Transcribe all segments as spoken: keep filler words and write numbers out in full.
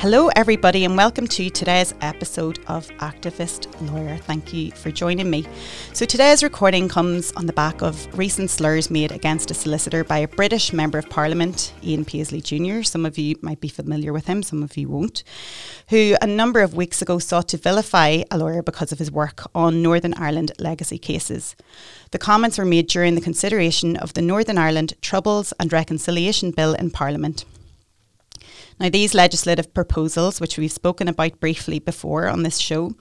Hello everybody and welcome to today's episode of Activist Lawyer. Thank you for joining me. So today's recording comes on the back of recent slurs made against a solicitor by a British Member of Parliament, Ian Paisley Junior Some of you might be familiar with him, some of you won't, who a number of weeks ago sought to vilify a lawyer because of his work on Northern Ireland legacy cases. The comments were made during the consideration of the Northern Ireland Troubles and Reconciliation Bill in Parliament. Now, these legislative proposals, which we've spoken about briefly before on this show,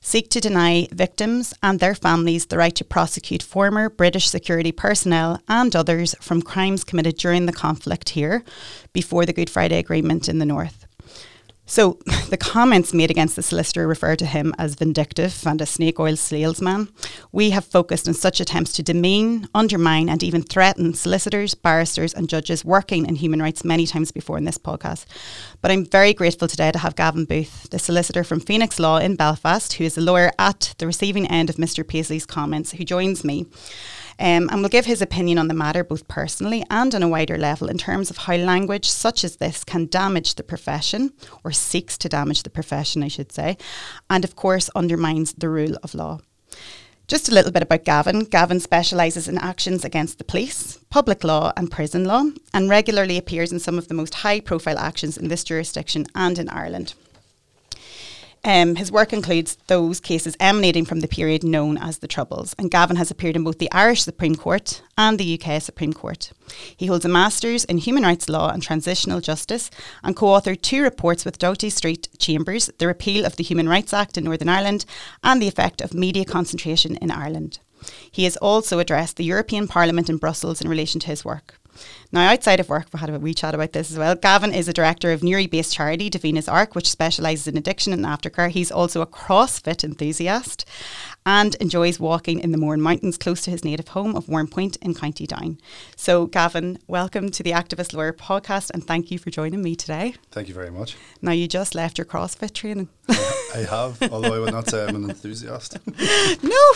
seek to deny victims and their families the right to prosecute former British security personnel and others from crimes committed during the conflict here before the Good Friday Agreement in the North. So the comments made against the solicitor refer to him as vindictive and a snake oil salesman. We have focused on such attempts to demean, undermine and even threaten solicitors, barristers and judges working in human rights many times before in this podcast. But I'm very grateful today to have Gavin Booth, the solicitor from Phoenix Law in Belfast, who is a lawyer at the receiving end of Mister Paisley's comments, who joins me. Um, and will give his opinion on the matter both personally and on a wider level in terms of how language such as this can damage the profession, or seeks to damage the profession, I should say, and of course undermines the rule of law. Just a little bit about Gavin. Gavin specialises in actions against the police, public law and prison law, and regularly appears in some of the most high-profile actions in this jurisdiction and in Ireland. Um, his work includes those cases emanating from the period known as the Troubles, and Gavin has appeared in both the Irish Supreme Court and the U K Supreme Court. He holds a Master's in Human Rights Law and Transitional Justice and co-authored two reports with Doughty Street Chambers, the repeal of the Human Rights Act in Northern Ireland and the effect of media concentration in Ireland. He has also addressed the European Parliament in Brussels in relation to his work. Now, outside of work, we had a wee chat about this as well. Gavin is a director of Newry-based charity Davina's Ark, which specialises in addiction and aftercare. He's also a CrossFit enthusiast and enjoys walking in the Mourne Mountains close to his native home of Warrenpoint in County Down. So, Gavin, welcome to the Activist Lawyer podcast and thank you for joining me today. Thank you very much. Now, you just left your CrossFit training. I have, although I would not say I'm an enthusiast. No,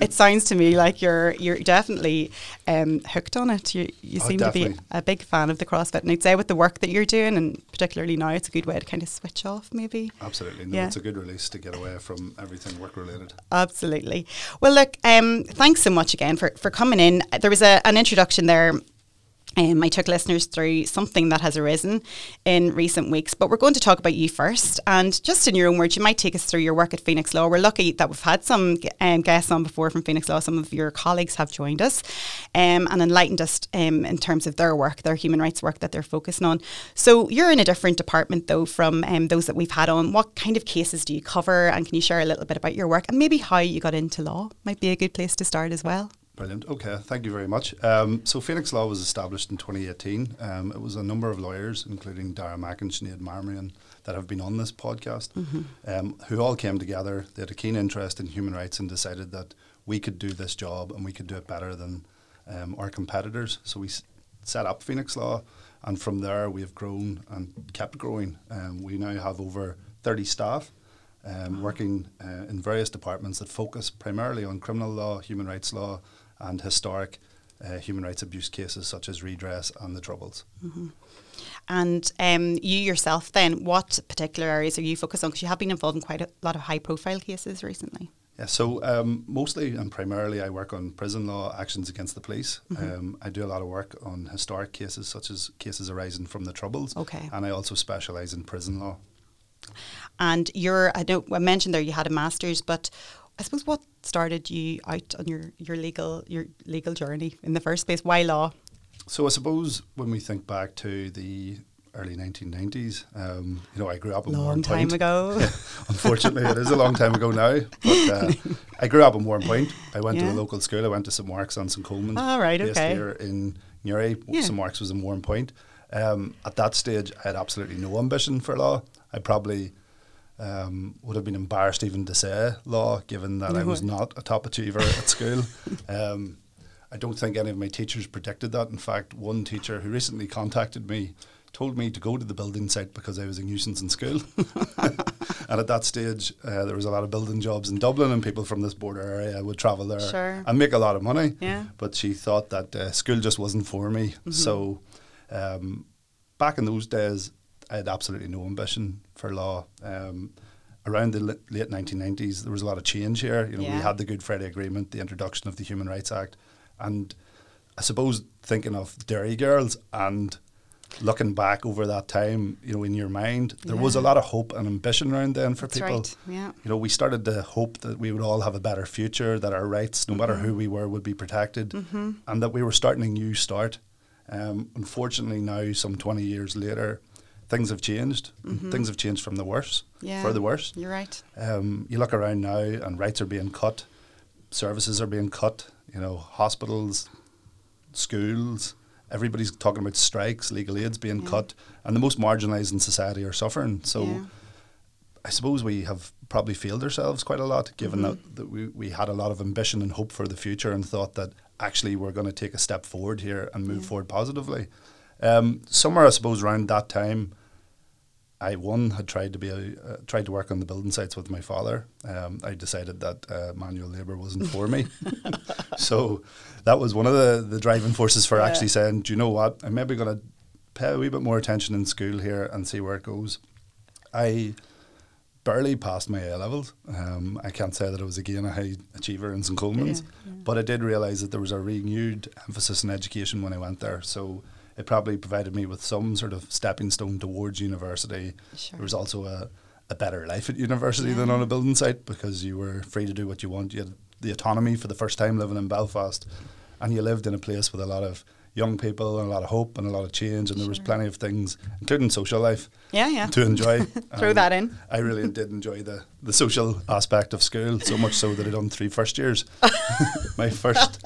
it sounds to me like you're you're definitely um, hooked on it. You you oh, seem definitely. to be a big fan of the CrossFit, and I'd say with the work that you're doing, and particularly now, it's a good way to kind of switch off, maybe. Absolutely, no, yeah. It's a good release to get away from everything work related. Absolutely. Well, look, um, thanks so much again for for coming in. There was a, an introduction there. Um, I took listeners through something that has arisen in recent weeks, but we're going to talk about you first. And just in your own words, you might take us through your work at Phoenix Law. We're lucky that we've had some um, guests on before from Phoenix Law. Some of your colleagues have joined us um, and enlightened us um, in terms of their work, their human rights work that they're focusing on. So you're in a different department, though, from um, those that we've had on. What kind of cases do you cover? And can you share a little bit about your work and maybe how you got into law? Might be a good place to start as well. Brilliant. Okay, thank you very much. Um, so Phoenix Law was established in twenty eighteen. Um, it was a number of lawyers, including Dara Mack and Sinead Marmarion, that have been on this podcast, mm-hmm. um, who all came together. They had a keen interest in human rights and decided that we could do this job and we could do it better than um, our competitors. So we s- set up Phoenix Law, and from there we have grown and kept growing. Um, we now have over thirty staff. Um, wow. working uh, in various departments that focus primarily on criminal law, human rights law, and historic uh, human rights abuse cases such as redress and the Troubles. Mm-hmm. And um, you yourself then, what particular areas are you focused on? Because you have been involved in quite a lot of high profile cases recently. Yeah, so um, mostly and primarily I work on prison law, actions against the police. Mm-hmm. Um, I do a lot of work on historic cases such as cases arising from the Troubles. Okay. And I also specialise in prison law. And you're, I know I mentioned there you had a master's, but I suppose what started you out on your, your legal your legal journey in the first place? Why law? So I suppose when we think back to the early nineteen nineties, um, you know, I grew up in Warrenpoint. Long time ago. Unfortunately, it is a long time ago now. But uh, I grew up in Warrenpoint. I went yeah. to a local school. I went to Saint Marks and Saint Coleman's. All oh, right, okay. Here in Newry, yeah. Saint Marks was in Warrenpoint. Um, at that stage, I had absolutely no ambition for law. I probably um, would have been embarrassed even to say law, given that no. I was not a top achiever at school. Um, I don't think any of my teachers predicted that. In fact, one teacher who recently contacted me told me to go to the building site because I was a nuisance in school. And at that stage, uh, there was a lot of building jobs in Dublin, and people from this border area would travel there sure. and make a lot of money. Yeah. But she thought that uh, school just wasn't for me. Mm-hmm. So um, back in those days, I had absolutely no ambition for law. Um, around the late nineteen nineties, there was a lot of change here. You know, yeah. we had the Good Friday Agreement, the introduction of the Human Rights Act, and I suppose thinking of Dairy Girls and looking back over that time, you know, in your mind, there yeah. was a lot of hope and ambition around then for That's people. Right. Yeah. You know, we started to hope that we would all have a better future, that our rights, no mm-hmm. matter who we were, would be protected, mm-hmm. and that we were starting a new start. Um, unfortunately, now some twenty years later, things have changed. Mm-hmm. Things have changed from the worse, yeah, for the worse. You're right. Um, you look around now, and rights are being cut, services are being cut. You know, hospitals, schools. Everybody's talking about strikes, legal aids being yeah. cut, and the most marginalised in society are suffering. So yeah. I suppose we have probably failed ourselves quite a lot, given mm-hmm. that, that we, we had a lot of ambition and hope for the future and thought that actually we're going to take a step forward here and move yeah. forward positively. Um, somewhere, I suppose, around that time, I, one, had tried to be a, uh, tried to work on the building sites with my father. Um, I decided that uh, manual labour wasn't for me. So that was one of the, the driving forces for yeah. actually saying, do you know what, I'm maybe going to pay a wee bit more attention in school here and see where it goes. I barely passed my A-levels. Um, I can't say that I was again a high achiever in Saint Coleman's, yeah, yeah. but I did realise that there was a renewed emphasis in education when I went there. So it probably provided me with some sort of stepping stone towards university. Sure. There was also a, a better life at university yeah. than on a building site, because you were free to do what you want. You had the autonomy for the first time living in Belfast, and you lived in a place with a lot of young people and a lot of hope and a lot of change, and sure. there was plenty of things, including social life, yeah, yeah. to enjoy. Throw um, that in. I really did enjoy the, the social aspect of school, so much so that I done three first years. My first...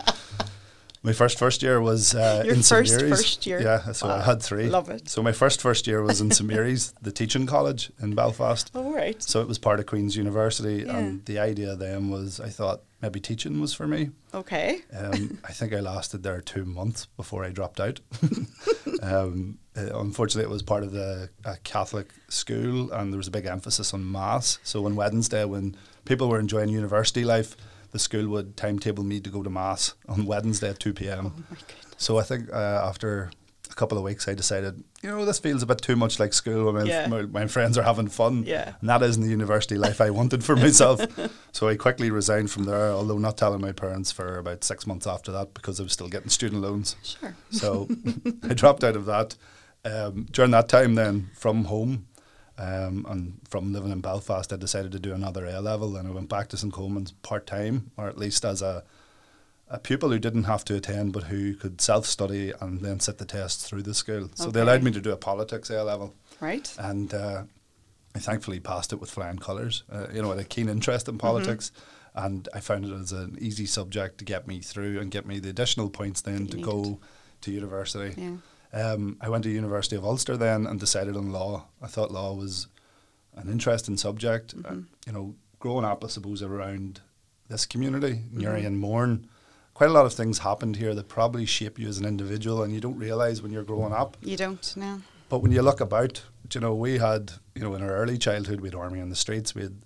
My first first year was uh, in Saint Mary's. Your first first year? Yeah, so wow. I had three. Love it. So my first first year was in Saint Mary's, the teaching college in Belfast. Oh, right. So it was part of Queen's University, yeah. and the idea then was I thought maybe teaching was for me. Okay. Um, I think I lasted there two months before I dropped out. um, unfortunately, it was part of the a Catholic school, and there was a big emphasis on Mass. So on Wednesday, when people were enjoying university life, the school would timetable me to go to Mass on Wednesday at two p.m. Oh my goodness. So I think uh, after a couple of weeks, I decided, you know, this feels a bit too much like school. My, yeah. my, my friends are having fun. Yeah. And that isn't the university life I wanted for myself. So I quickly resigned from there, although not telling my parents for about six months after that, because I was still getting student loans. Sure. So I dropped out of that. Um, during that time then, from home, Um, and from living in Belfast, I decided to do another A-level, and I went back to Saint Coleman's part-time, or at least as a a pupil who didn't have to attend, but who could self-study and then sit the tests through the school. So okay. they allowed me to do a politics A-level. Right. And uh, I thankfully passed it with flying colours. Uh, you know, I had a keen interest in politics, mm-hmm. and I found it as an easy subject to get me through and get me the additional points then to needed. Go to university. Yeah. Um, I went to University of Ulster then and decided on law. I thought law was an interesting subject. Mm-hmm. uh, you know, growing up, I suppose, around this community, mm-hmm. Newry and Mourne, quite a lot of things happened here that probably shape you as an individual, and you don't realise when you're growing up. You don't, no. But when you look about, you know, we had, you know, in our early childhood, we had army in the streets, we had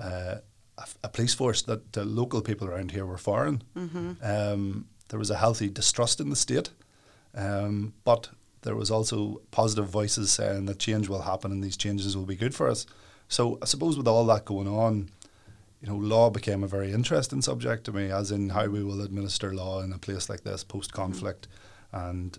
uh, a, a police force that the local people around here were foreign. Mm-hmm. Um, there was a healthy distrust in the state, um, but there was also positive voices saying that change will happen and these changes will be good for us. So I suppose with all that going on, you know, law became a very interesting subject to me, as in how we will administer law in a place like this post-conflict. Mm-hmm. And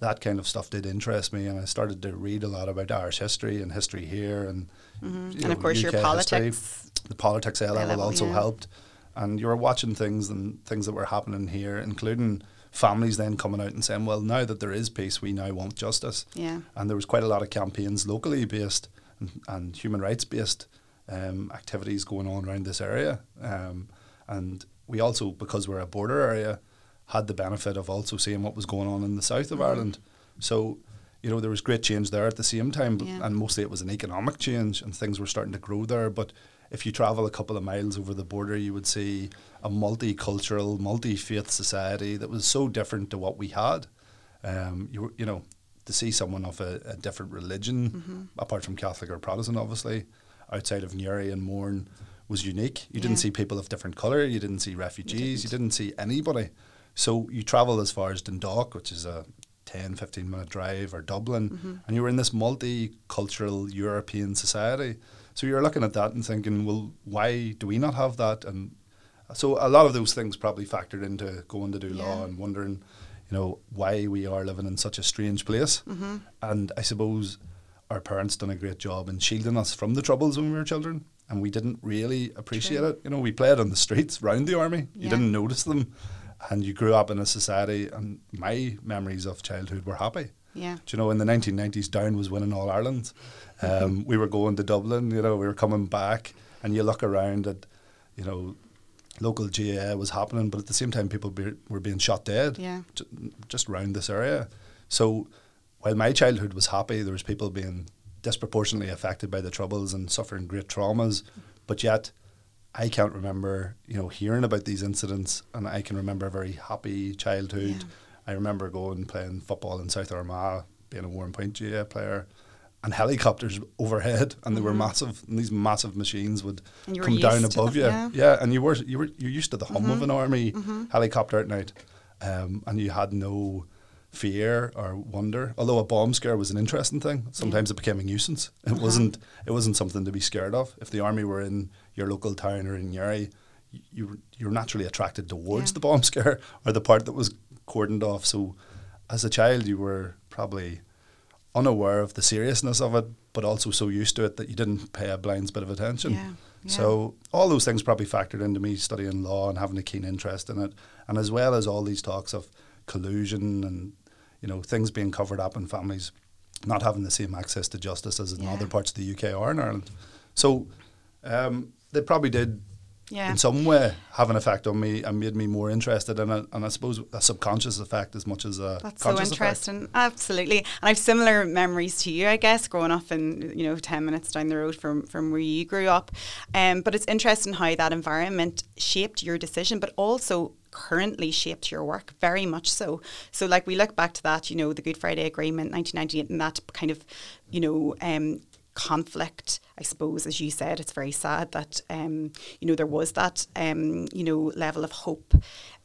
that kind of stuff did interest me, and I started to read a lot about Irish history and history here. And, mm-hmm. you know, and of course U K your politics. History. The politics A-level also yeah. helped. And you were watching things and things that were happening here, including families then coming out and saying, well, now that there is peace, we now want justice. Yeah. And there was quite a lot of campaigns locally based and, and human rights based um, activities going on around this area. Um, and we also, because we're a border area, had the benefit of also seeing what was going on in the south of mm-hmm. Ireland. So, you know, there was great change there at the same time, but, yeah. and mostly it was an economic change and things were starting to grow there. But if you travel a couple of miles over the border, you would see a multicultural, multi-faith society that was so different to what we had. Um, you, you know, to see someone of a, a different religion, mm-hmm. apart from Catholic or Protestant, obviously, outside of Newry and Mourne was unique. You yeah. didn't see people of different colour. You didn't see refugees. You didn't. you didn't see anybody. So you travel as far as Dundalk, which is a ten, fifteen minute drive, or Dublin, mm-hmm. and you were in this multicultural European society. So you're looking at that and thinking, well, why do we not have that? And so a lot of those things probably factored into going to do yeah. law and wondering, you know, why we are living in such a strange place. Mm-hmm. And I suppose our parents done a great job in shielding us from the troubles when we were children, and we didn't really appreciate True. it. You know, we played on the streets round the army. Yeah. You didn't notice them. And you grew up in a society, and my memories of childhood were happy. Yeah. Do you know, in the nineteen nineties, Down was winning All Ireland. Um, we were going to Dublin, you know, we were coming back, and you look around at, you know, local G A A was happening, but at the same time, people be, were being shot dead yeah. j- just around this area. So while my childhood was happy, there was people being disproportionately affected by the Troubles and suffering great traumas, but yet I can't remember, you know, hearing about these incidents, and I can remember a very happy childhood. Yeah. I remember going playing football in South Armagh, being a Warrenpoint G A A player, and helicopters overhead, and they mm-hmm. were massive, and these massive machines would come down above you. Yeah. yeah, and you were you were you're used to the hum mm-hmm. of an army mm-hmm. helicopter at night, um, and you had no fear or wonder. Although a bomb scare was an interesting thing, sometimes yeah. it became a nuisance. It uh-huh. wasn't it wasn't something to be scared of. If the army were in your local town or in Yerry, you you're naturally attracted towards yeah. the bomb scare or the part that was cordoned off. So, as a child, you were probably unaware of the seriousness of it, but also so used to it that you didn't pay a blind bit of attention. Yeah, yeah. So all those things probably factored into me studying law and having a keen interest in it, and as well as all these talks of collusion and, you know, things being covered up and families not having the same access to justice as in yeah. other parts of the U K or in Ireland. So um, they probably did yeah. in some way have an effect on me and made me more interested in it, and I suppose a subconscious effect as much as a That's conscious so interesting. Effect. Absolutely. And I have similar memories to you, I guess, growing up in, you know, ten minutes down the road from, from where you grew up. Um, but it's interesting how that environment shaped your decision, but also currently shaped your work very much so. So like we look back to that, you know, the Good Friday Agreement, nineteen ninety-eight, and that kind of, you know, um, conflict, I suppose, as you said, it's very sad that, um, you know, there was that, um, you know, level of hope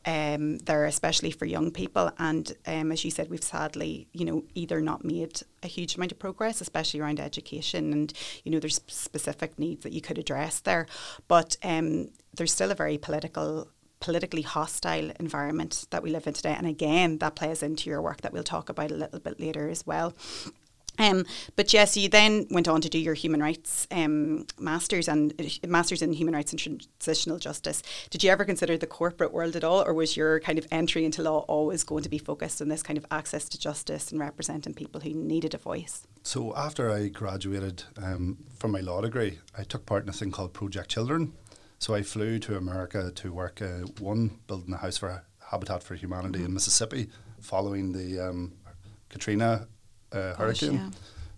um, there, especially for young people. And um, as you said, we've sadly, you know, either not made a huge amount of progress, especially around education. And, you know, there's specific needs that you could address there. But um, there's still a very political politically hostile environment that we live in today, and again that plays into your work that we'll talk about a little bit later as well. Um, but yes, you then went on to do your human rights um, masters and uh, masters in human rights and transitional justice. Did you ever consider the corporate world at all, or was your kind of entry into law always going to be focused on this kind of access to justice and representing people who needed a voice? So after I graduated um, from my law degree, I took part in a thing called Project Children. So I flew to America to work, uh, one, building a house for Habitat for Humanity mm-hmm. in Mississippi following the um, Katrina uh, hurricane. Gosh, yeah.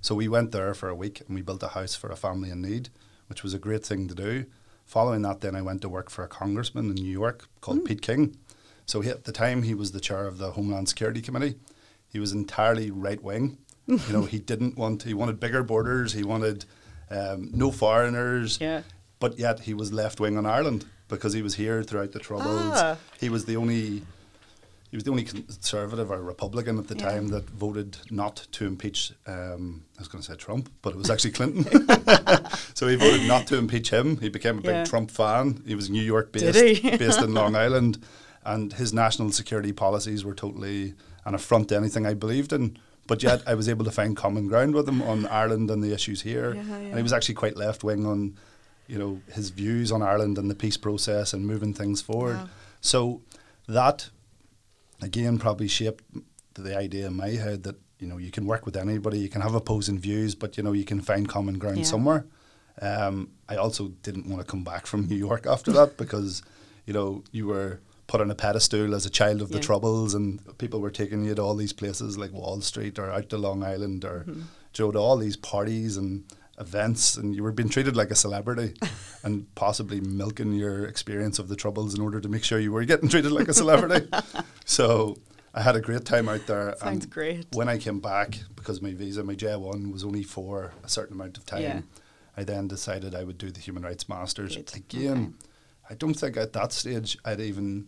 So we went there for a week and we built a house for a family in need, which was a great thing to do. Following that, then I went to work for a congressman in New York called mm. Pete King. So he, at the time, he was the chair of the Homeland Security Committee. He was entirely right-wing. You know, he didn't want, he wanted bigger borders, he wanted um, no foreigners. Yeah. But yet he was left-wing on Ireland because he was here throughout the Troubles. Ah. He was the only he was the only Conservative or Republican at the yeah. time that voted not to impeach, um, I was going to say Trump, but it was actually Clinton. So he voted not to impeach him. He became a big yeah. Trump fan. He was New York-based, based in Long Island. And his national security policies were totally an affront to anything I believed in. But yet I was able to find common ground with him on Ireland and the issues here. Yeah, yeah. And he was actually quite left-wing on, you know, his views on Ireland and the peace process and moving things forward. Wow. So that, again, probably shaped the idea in my head that, you know, you can work with anybody, you can have opposing views, but, you know, you can find common ground yeah. somewhere. Um, I also didn't want to come back from New York after that because, you know, you were put on a pedestal as a child of yeah. the Troubles, and people were taking you to all these places like Wall Street or out to Long Island or mm-hmm. to all these parties and events, and you were being treated like a celebrity and possibly milking your experience of the Troubles in order to make sure you were getting treated like a celebrity. So I had a great time out there. Sounds and great. When I came back, because my visa, my J one was only for a certain amount of time, yeah. I then decided I would do the Human Rights Masters. Good. Again, okay. I don't think at that stage I'd even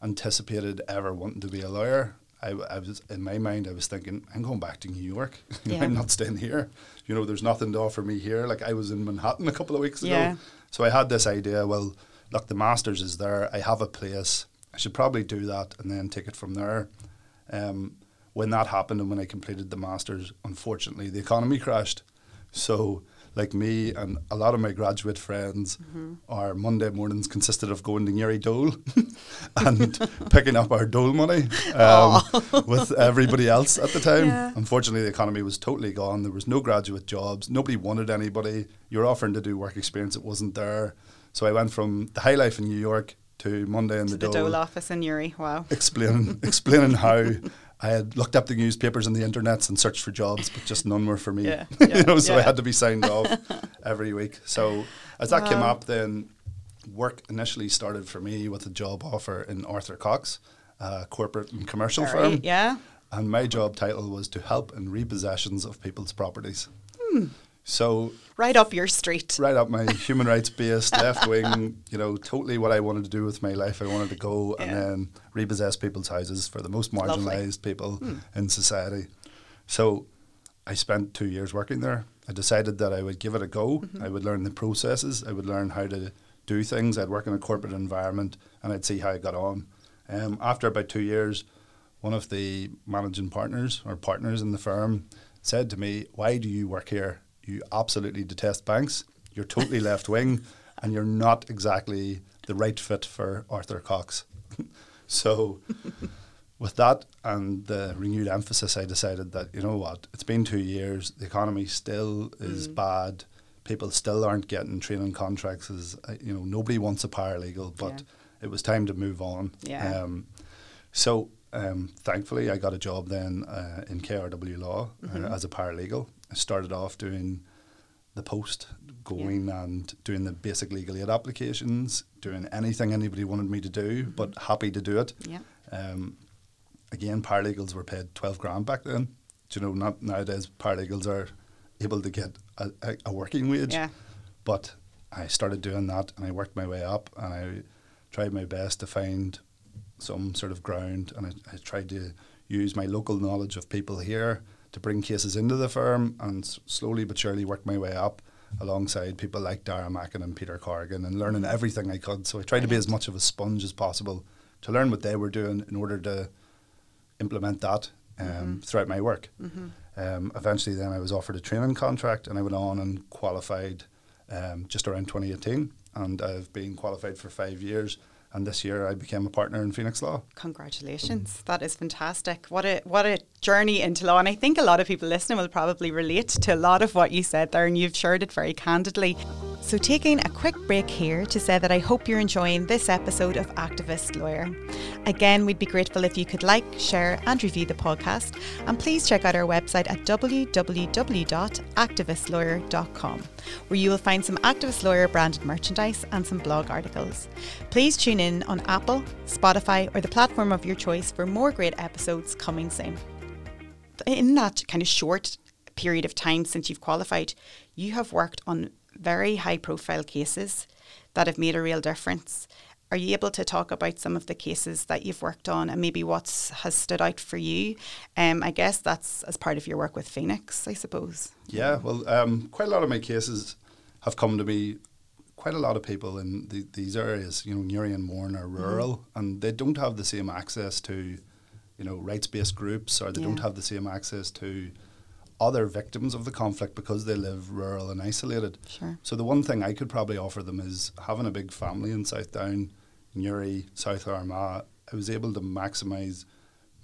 anticipated ever wanting to be a lawyer. I, I was in my mind, I was thinking, I'm going back to New York. Yeah. I'm not staying here. You know, there's nothing to offer me here. Like, I was in Manhattan a couple of weeks ago. Yeah. So I had this idea, well, look, the Masters is there. I have a place. I should probably do that and then take it from there. Um, when that happened and when I completed the Masters, unfortunately, the economy crashed. So, like me and a lot of my graduate friends, mm-hmm. our Monday mornings consisted of going to Newry Dole and picking up our dole money um, with everybody else at the time. Yeah. Unfortunately, the economy was totally gone. There was no graduate jobs. Nobody wanted anybody. You're offering to do work experience. It wasn't there. So I went from the high life in New York to Monday in to the, the Dole. Dole office in Newry, wow. Explaining, explaining how... I had looked up the newspapers and the internets and searched for jobs, but just none were for me. Yeah, yeah, you know, so yeah. I had to be signed off every week. So as that wow. came up, then work initially started for me with a job offer in Arthur Cox, a corporate and commercial Sorry, firm. Yeah. And my job title was to help in repossessions of people's properties. Hmm. So right up your street. Right up my human rights based left wing, you know, totally what I wanted to do with my life. I wanted to go yeah. and then repossess people's houses for the most marginalized Lovely. people hmm. in society. So I spent two years working there. I decided that I would give it a go. Mm-hmm. I would learn the processes. I would learn how to do things. I'd work in a corporate environment and I'd see how I got on. Um, after about two years, one of the managing partners or partners in the firm said to me, "Why do you work here? You absolutely detest banks, you're totally left wing, and you're not exactly the right fit for Arthur Cox." So with that and the renewed emphasis, I decided that, you know what, it's been two years, the economy still is mm. bad, people still aren't getting training contracts, as, uh, you know, nobody wants a paralegal, but yeah. it was time to move on. Yeah. Um, so um, thankfully I got a job then uh, in K R W Law mm-hmm. uh, as a paralegal. I started off doing the post, going yeah. and doing the basic legal aid applications, doing anything anybody wanted me to do, mm-hmm. but happy to do it. Yeah. Um, again, paralegals were paid twelve grand back then. Do you know, not nowadays paralegals are able to get a, a, a working wage. Yeah. But I started doing that and I worked my way up and I tried my best to find some sort of ground, and I, I tried to use my local knowledge of people here to bring cases into the firm, and s- slowly but surely worked my way up alongside people like Dara Mack and Peter Corrigan, and learning everything I could. So I tried to be as much of a sponge as possible to learn what they were doing in order to implement that um, mm-hmm. throughout my work. Mm-hmm. Um, eventually then I was offered a training contract and I went on and qualified um, just around twenty eighteen, and I've been qualified for five years. And this year I became a partner in Phoenix Law. Congratulations. That is fantastic. What a what a journey into law. And I think a lot of people listening will probably relate to a lot of what you said there, and you've shared it very candidly. So taking a quick break here to say that I hope you're enjoying this episode of Activist Lawyer. Again, we'd be grateful if you could like, share and review the podcast. And please check out our website at w w w dot activist lawyer dot com, where you will find some Activist Lawyer branded merchandise and some blog articles. Please tune in on Apple, Spotify or the platform of your choice for more great episodes coming soon. In that kind of short period of time since you've qualified, you have worked on very high profile cases that have made a real difference. Are you able to talk about some of the cases that you've worked on and maybe what's has stood out for you? Um, I guess that's as part of your work with Phoenix, I suppose. Yeah, well, um, quite a lot of my cases have come to me. Quite a lot of people in the, these areas, you know, Newry and Mourne are rural, mm-hmm. and they don't have the same access to, you know, rights-based groups, or they yeah. don't have the same access to other victims of the conflict because they live rural and isolated. Sure. So the one thing I could probably offer them is having a big family in South Down, Newry, South Armagh. I was able to maximise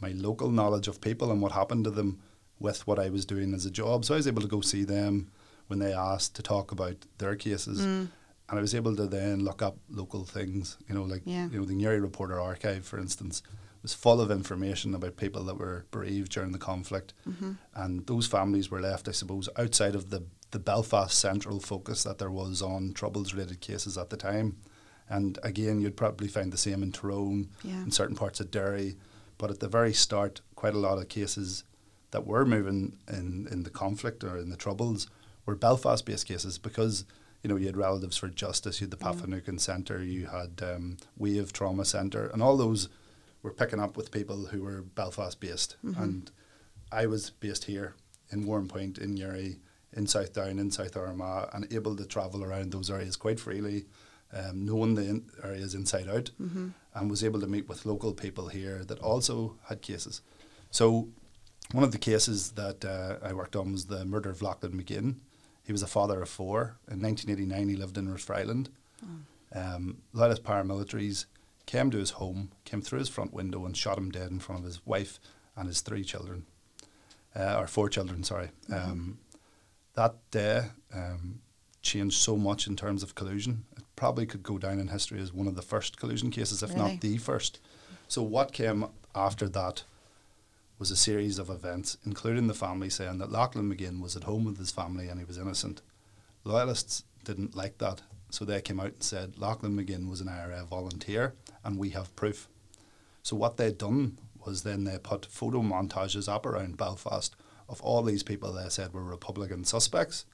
my local knowledge of people and what happened to them with what I was doing as a job. So I was able to go see them when they asked to talk about their cases. Mm. And I was able to then look up local things, you know, like, yeah. you know, the Newry Reporter Archive, for instance, was full of information about people that were bereaved during the conflict. Mm-hmm. And those families were left, I suppose, outside of the, the Belfast central focus that there was on Troubles-related cases at the time. And again, you'd probably find the same in Tyrone, yeah. in certain parts of Derry. But at the very start, quite a lot of cases that were moving in, in the conflict or in the Troubles were Belfast-based cases because... You know, you had Relatives for Justice, you had the Pafanukan yeah. Centre, you had um, Wave Trauma Centre, and all those were picking up with people who were Belfast-based. Mm-hmm. And I was based here in Warrenpoint, in Uri, in South Down, in South Armagh, and able to travel around those areas quite freely, um, knowing the in areas inside out, mm-hmm. and was able to meet with local people here that also had cases. So one of the cases that uh, I worked on was the murder of Loughlin Maginn. He was a father of four. In nineteen eighty-nine, he lived in Rathfriedland. Oh. Um, Loyalist paramilitaries came to his home, came through his front window and shot him dead in front of his wife and his three children. Uh, or four children, sorry. Mm-hmm. um, that day um, changed so much in terms of collusion. It probably could go down in history as one of the first collusion cases, if really? Not the first. So what came after that was a series of events, including the family saying that Loughlin Maginn was at home with his family and he was innocent. Loyalists didn't like that, so they came out and said Loughlin Maginn was an I R A volunteer and we have proof. So what they'd done was then they put photo montages up around Belfast of all these people they said were Republican suspects,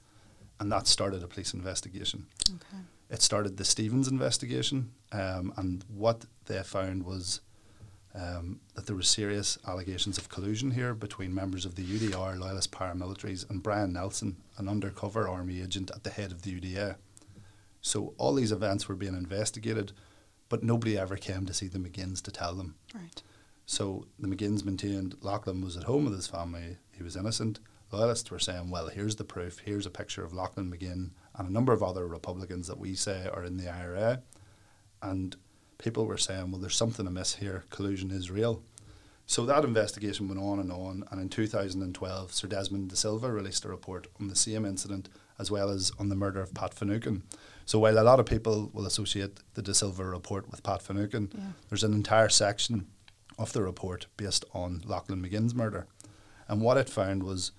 and that started a police investigation. Okay. It started the Stevens investigation, um, and what they found was Um, that there were serious allegations of collusion here between members of the U D R, Loyalist paramilitaries, and Brian Nelson, an undercover army agent at the head of the U D A. So all these events were being investigated, but nobody ever came to see the Maginns to tell them. Right. So the Maginns maintained Loughlin was at home with his family, he was innocent. Loyalists were saying, well, here's the proof, here's a picture of Loughlin Maginn and a number of other Republicans that we say are in the I R A. And people were saying, well, there's something amiss here, collusion is real. So that investigation went on and on, and in two thousand twelve, Sir Desmond de Silva released a report on the same incident, as well as on the murder of Pat Finucane. So while a lot of people will associate the de Silva report with Pat Finucane, yeah. there's an entire section of the report based on Loughlin Maginn's murder. And what it found was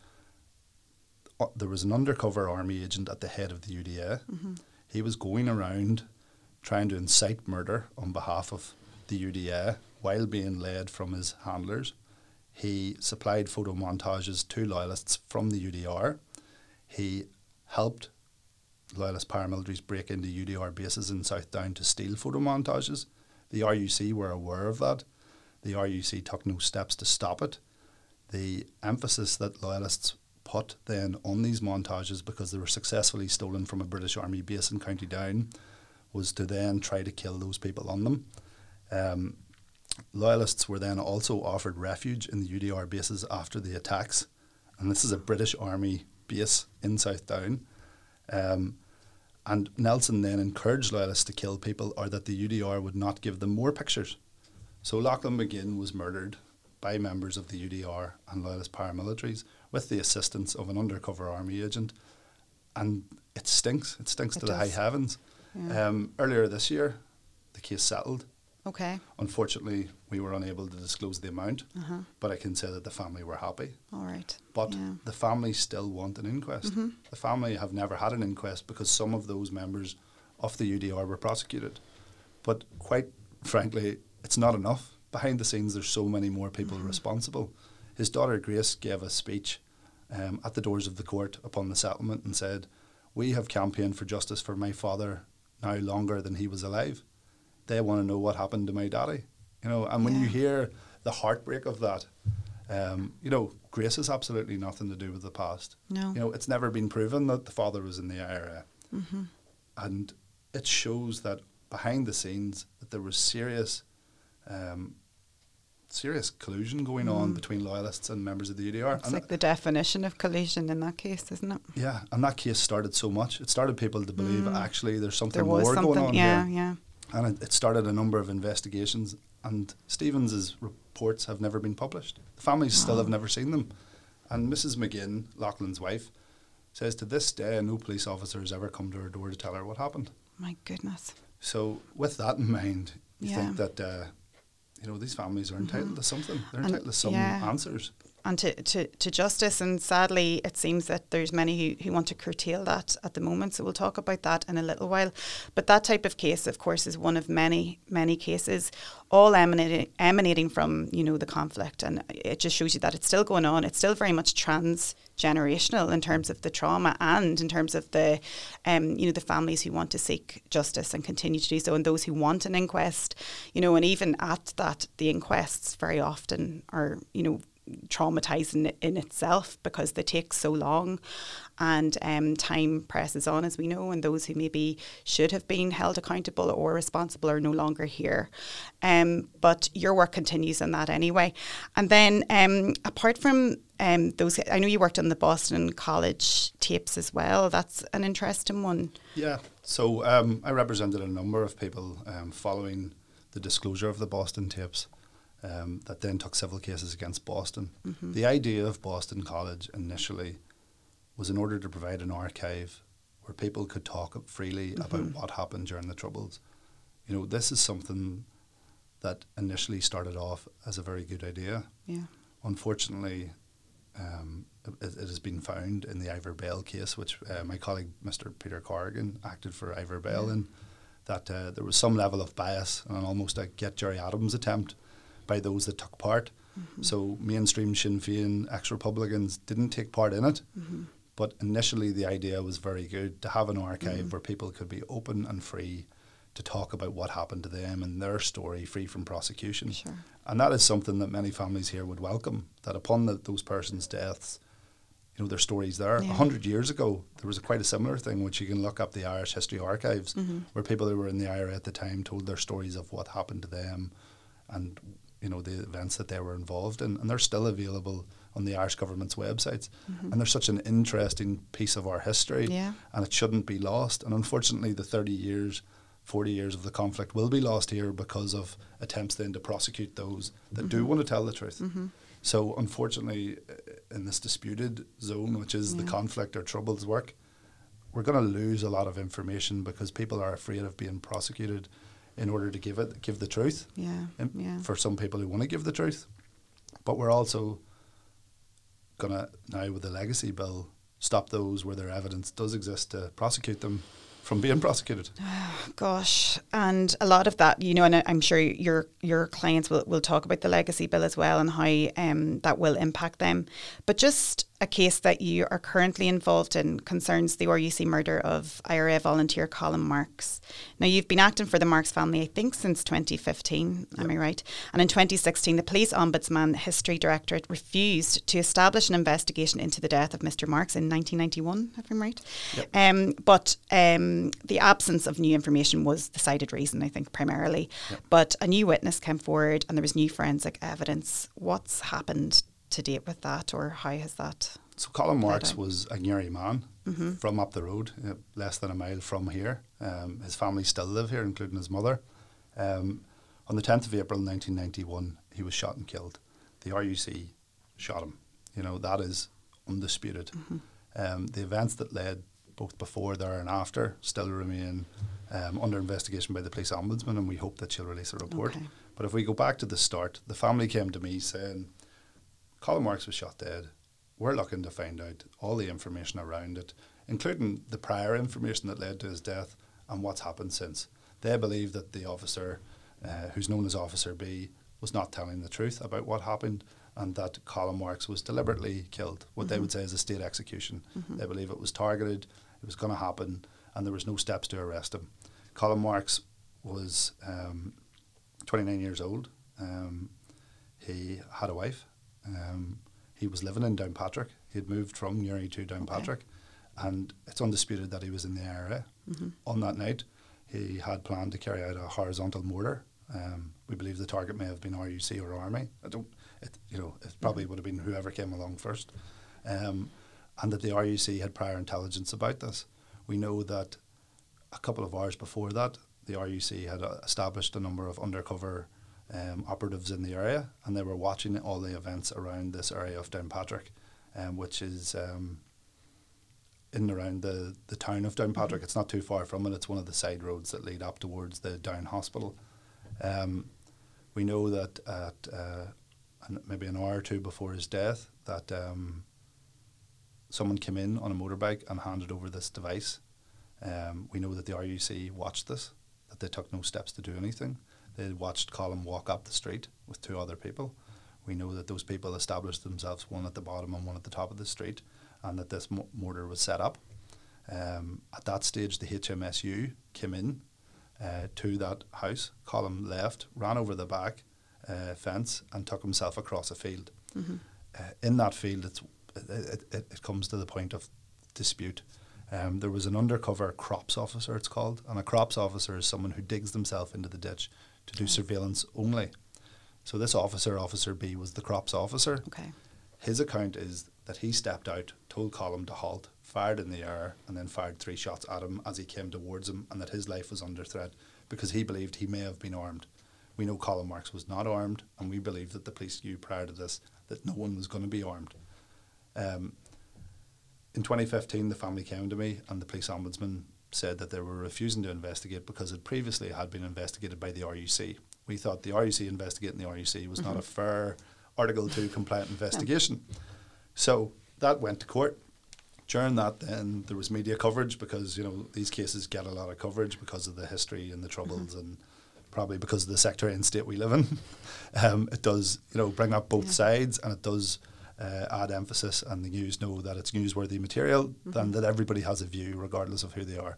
uh, there was an undercover army agent at the head of the U D A. Mm-hmm. He was going around trying to incite murder on behalf of the U D A while being led from his handlers. He supplied photo montages to Loyalists from the U D R. He helped Loyalist paramilitaries break into U D R bases in South Down to steal photo montages. The R U C were aware of that. The R U C took no steps to stop it. The emphasis that Loyalists put then on these montages, because they were successfully stolen from a British Army base in County Down, was to then try to kill those people on them. Um, Loyalists were then also offered refuge in the U D R bases after the attacks, and this is a British Army base in South Down. Um, and Nelson then encouraged Loyalists to kill people, or that the U D R would not give them more pictures. So Loughlin Maginn was murdered by members of the U D R and Loyalist paramilitaries with the assistance of an undercover army agent, and it stinks. It stinks it to does. the high heavens. Yeah. Um, earlier this year, the case settled. Okay. Unfortunately, we were unable to disclose the amount, uh-huh. but I can say that the family were happy. All right. But yeah. the family still want an inquest. Mm-hmm. The family have never had an inquest because some of those members of the U D R were prosecuted. But quite frankly, it's not enough. Behind the scenes, there's so many more people mm-hmm. responsible. His daughter Grace gave a speech um, at the doors of the court upon the settlement and said, "We have campaigned for justice for my father now longer than he was alive. They want to know what happened to my daddy." You know, and when yeah. you hear the heartbreak of that, um, you know, Grace has absolutely nothing to do with the past. No. You know, it's never been proven that the father was in the I R A. Mm-hmm. And it shows that behind the scenes that there was serious um, serious collusion going mm. on between Loyalists and members of the U D R. It's and like the definition of collusion in that case, isn't it? Yeah, and that case started so much. It started people to believe mm. actually there's something there more something, going on yeah, here. Yeah, yeah. And it, it started a number of investigations, and Stevens's reports have never been published. The families oh. still have never seen them. And Missus Maginn, Loughlin's wife, says to this day no police officer has ever come to her door to tell her what happened. My goodness. So with that in mind, you yeah. think that... Uh, you know, these families are entitled mm-hmm. to something. They're and entitled to some yeah. answers. and to, to, to justice. And sadly, it seems that there's many who, who want to curtail that at the moment. So we'll talk about that in a little while. But that type of case, of course, is one of many, many cases, all emanating, emanating from, you know, the conflict. And it just shows you that it's still going on. It's still very much transgenerational in terms of the trauma and in terms of the, um, you know, the families who want to seek justice and continue to do so, and those who want an inquest, you know, and even at that, the inquests very often are, you know, traumatizing in itself because they take so long, and um, time presses on, as we know, and those who maybe should have been held accountable or responsible are no longer here. Um, but your work continues on that anyway. And then um, apart from um, those, I know you worked on the Boston College tapes as well. That's an interesting one. Yeah, so um, I represented a number of people um, following the disclosure of the Boston tapes. Um, that then took civil cases against Boston. Mm-hmm. The idea of Boston College initially was in order to provide an archive where people could talk freely mm-hmm. about what happened during the Troubles. You know, this is something that initially started off as a very good idea. Yeah. Unfortunately, um, it, it has been found in the Ivor Bell case, which uh, my colleague, Mister Peter Corrigan, acted for Ivor Bell yeah. in, that uh, there was some level of bias and almost a get Gerry Adams attempt by those that took part. Mm-hmm. So mainstream Sinn Féin, ex-Republicans didn't take part in it, mm-hmm. but initially the idea was very good, to have an archive mm-hmm. where people could be open and free to talk about what happened to them and their story, free from prosecution. Sure. And that is something that many families here would welcome, that upon the, those persons' deaths, you know, their stories there. A yeah. hundred years ago, there was a, quite a similar thing, which you can look up the Irish History Archives, mm-hmm. where people who were in the I R A at the time told their stories of what happened to them and you know, the events that they were involved in, and they're still available on the Irish government's websites. Mm-hmm. And they're such an interesting piece of our history, yeah. and it shouldn't be lost. And unfortunately, the thirty years, forty years of the conflict will be lost here because of attempts then to prosecute those that mm-hmm. do want to tell the truth. Mm-hmm. So unfortunately, in this disputed zone, which is yeah. the conflict or Troubles work, we're going to lose a lot of information because people are afraid of being prosecuted in order to give it, give the truth. Yeah, yeah. For some people who want to give the truth. But we're also going to, now with the legacy bill, stop those where their evidence does exist to prosecute them from being prosecuted. Oh, gosh. And a lot of that, you know, and I'm sure your your clients will, will talk about the legacy bill as well and how um, that will impact them. But just a case that you are currently involved in concerns the R U C murder of I R A volunteer Colum Marks. Now, you've been acting for the Marks family, I think, since twenty fifteen, yep. am I right? And in twenty sixteen, the Police Ombudsman History Directorate refused to establish an investigation into the death of Mister Marks in nineteen ninety-one, if I'm right. Yep. Um, but um, the absence of new information was the cited reason, I think, primarily. Yep. But a new witness came forward and there was new forensic evidence. What's happened to date with that, or how has that? So Colum Marks was a Newry man mm-hmm. from up the road, uh, less than a mile from here. Um, his family still live here, including his mother. Um, on the tenth of April nineteen ninety-one, he was shot and killed. The R U C shot him. You know, that is undisputed. Mm-hmm. Um, the events that led both before, there and after still remain um, under investigation by the police ombudsman, and we hope that she'll release a report. Okay. But if we go back to the start, the family came to me saying, Colum Marks was shot dead. We're looking to find out all the information around it, including the prior information that led to his death and what's happened since. They believe that the officer, uh, who's known as Officer B, was not telling the truth about what happened and that Colum Marks was deliberately killed, what mm-hmm. they would say is a state execution. Mm-hmm. They believe it was targeted, it was going to happen, and there was no steps to arrest him. Colum Marks was um, twenty-nine years old. Um, he had a wife. Um, he was living in Downpatrick. He had moved from Newry to Downpatrick, okay. and it's undisputed that he was in the I R A. Mm-hmm. On that night, he had planned to carry out a horizontal mortar. Um, we believe the target may have been R U C or Army. I don't, it, you know, it probably would have been whoever came along first, um, and that the R U C had prior intelligence about this. We know that a couple of hours before that, the R U C had uh, established a number of undercover Um, operatives in the area, and they were watching all the events around this area of Downpatrick, um, which is um, in and around the, the town of Downpatrick. It's not too far from it. It's one of the side roads that lead up towards the Down Hospital. Um, we know that at uh, maybe an hour or two before his death, that um, someone came in on a motorbike and handed over this device. Um, we know that the R U C watched this, that they took no steps to do anything. They watched Colum walk up the street with two other people. We know that those people established themselves, one at the bottom and one at the top of the street, and that this mo- mortar was set up. Um, at that stage, the H M S U came in uh, to that house. Colum left, ran over the back uh, fence and took himself across a field. Mm-hmm. Uh, in that field, it's, it, it, it comes to the point of dispute. Um, there was an undercover CROPS officer, it's called, and a CROPS officer is someone who digs themselves into the ditch to do nice. surveillance only. So this officer, Officer B, was the CROPS officer. Okay. His account is that he stepped out, told Colum to halt, fired in the air, and then fired three shots at him as he came towards him, and that his life was under threat because he believed he may have been armed. We know Colum Marks was not armed, and we believe that the police knew prior to this that no one was going to be armed. Um, in twenty fifteen, the family came to me, and the police ombudsman said that they were refusing to investigate because it previously had been investigated by the R U C. We thought the R U C investigating the R U C was mm-hmm. not a fair Article two compliant investigation. Yeah. So that went to court. During that, then there was media coverage because, you know, these cases get a lot of coverage because of the history and the troubles mm-hmm. and probably because of the sectarian state we live in. um, it does, you know, bring up both yeah. sides, and it does uh, add emphasis, and the news know that it's newsworthy material mm-hmm. and that everybody has a view regardless of who they are.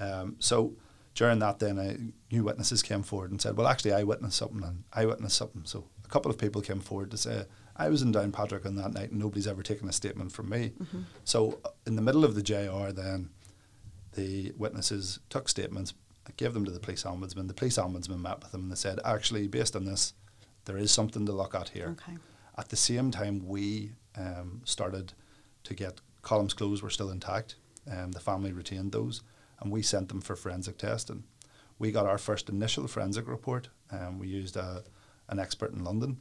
Um, so during that, then uh, new witnesses came forward and said, well, actually, I witnessed something and I witnessed something. So a couple of people came forward to say, I was in Downpatrick on that night and nobody's ever taken a statement from me. Mm-hmm. So uh, in the middle of the J R then, the witnesses took statements, gave them to the police ombudsman. The police ombudsman met with them and they said, actually, based on this, there is something to look at here. Okay. At the same time, we um, started to get Colum's clothes were still intact. Um, the family retained those and we sent them for forensic testing. We got our first initial forensic report, and we used a, an expert in London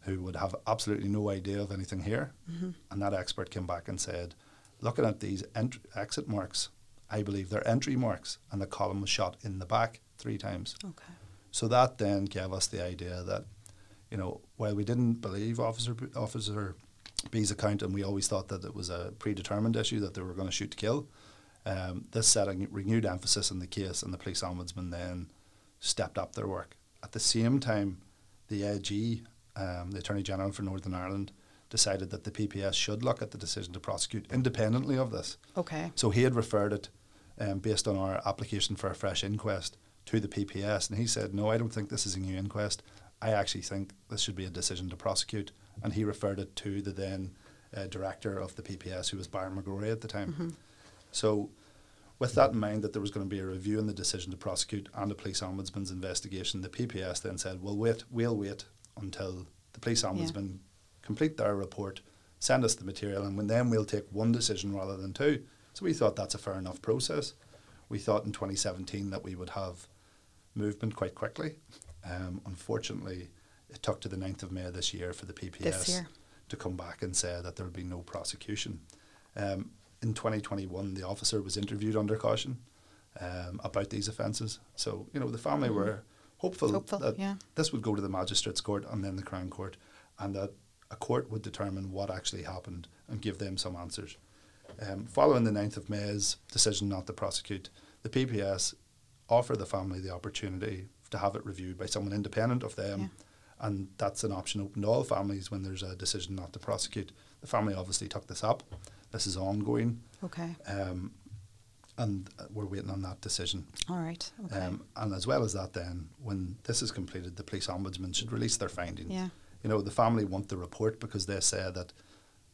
who would have absolutely no idea of anything here. Mm-hmm. And that expert came back and said, looking at these ent- exit marks, I believe they're entry marks, and the Colum was shot in the back three times. Okay. So that then gave us the idea that, you know, while we didn't believe Officer B- Officer B's account, and we always thought that it was a predetermined issue that they were going to shoot to kill, um, this set a renewed emphasis on the case, and the police ombudsman then stepped up their work. At the same time, the A G, Um, the Attorney General for Northern Ireland, decided that the P P S should look at the decision to prosecute independently of this. Okay. So he had referred it, um, based on our application for a fresh inquest, to the P P S, and he said, no, I don't think this is a new inquest. I actually think this should be a decision to prosecute. And he referred it to the then uh, director of the P P S, who was Byron McGrory at the time. Mm-hmm. So with that in mind, that there was going to be a review in the decision to prosecute and a police ombudsman's investigation, the P P S then said, well, wait, we'll wait until the police ombudsman yeah. complete their report, send us the material, and then we'll take one decision rather than two. So we thought that's a fair enough process. We thought in twenty seventeen that we would have movement quite quickly. Um, unfortunately, it took to the ninth of May this year for the P P S to come back and say that there would be no prosecution. Um, in twenty twenty-one, the officer was interviewed under caution um, about these offences. So, you know, the family mm-hmm. were Hopeful, hopeful that yeah. this would go to the Magistrates' Court and then the Crown Court, and that a court would determine what actually happened and give them some answers. Um, following the ninth of May's decision not to prosecute, the P P S offer the family the opportunity to have it reviewed by someone independent of them, yeah. and that's an option open to all families when there's a decision not to prosecute. The family obviously took this up. This is ongoing. Okay. Um, And we're waiting on that decision. All right. Okay. Um, and as well as that, then, when this is completed, the police ombudsman should release their findings. Yeah. You know, the family want the report because they say that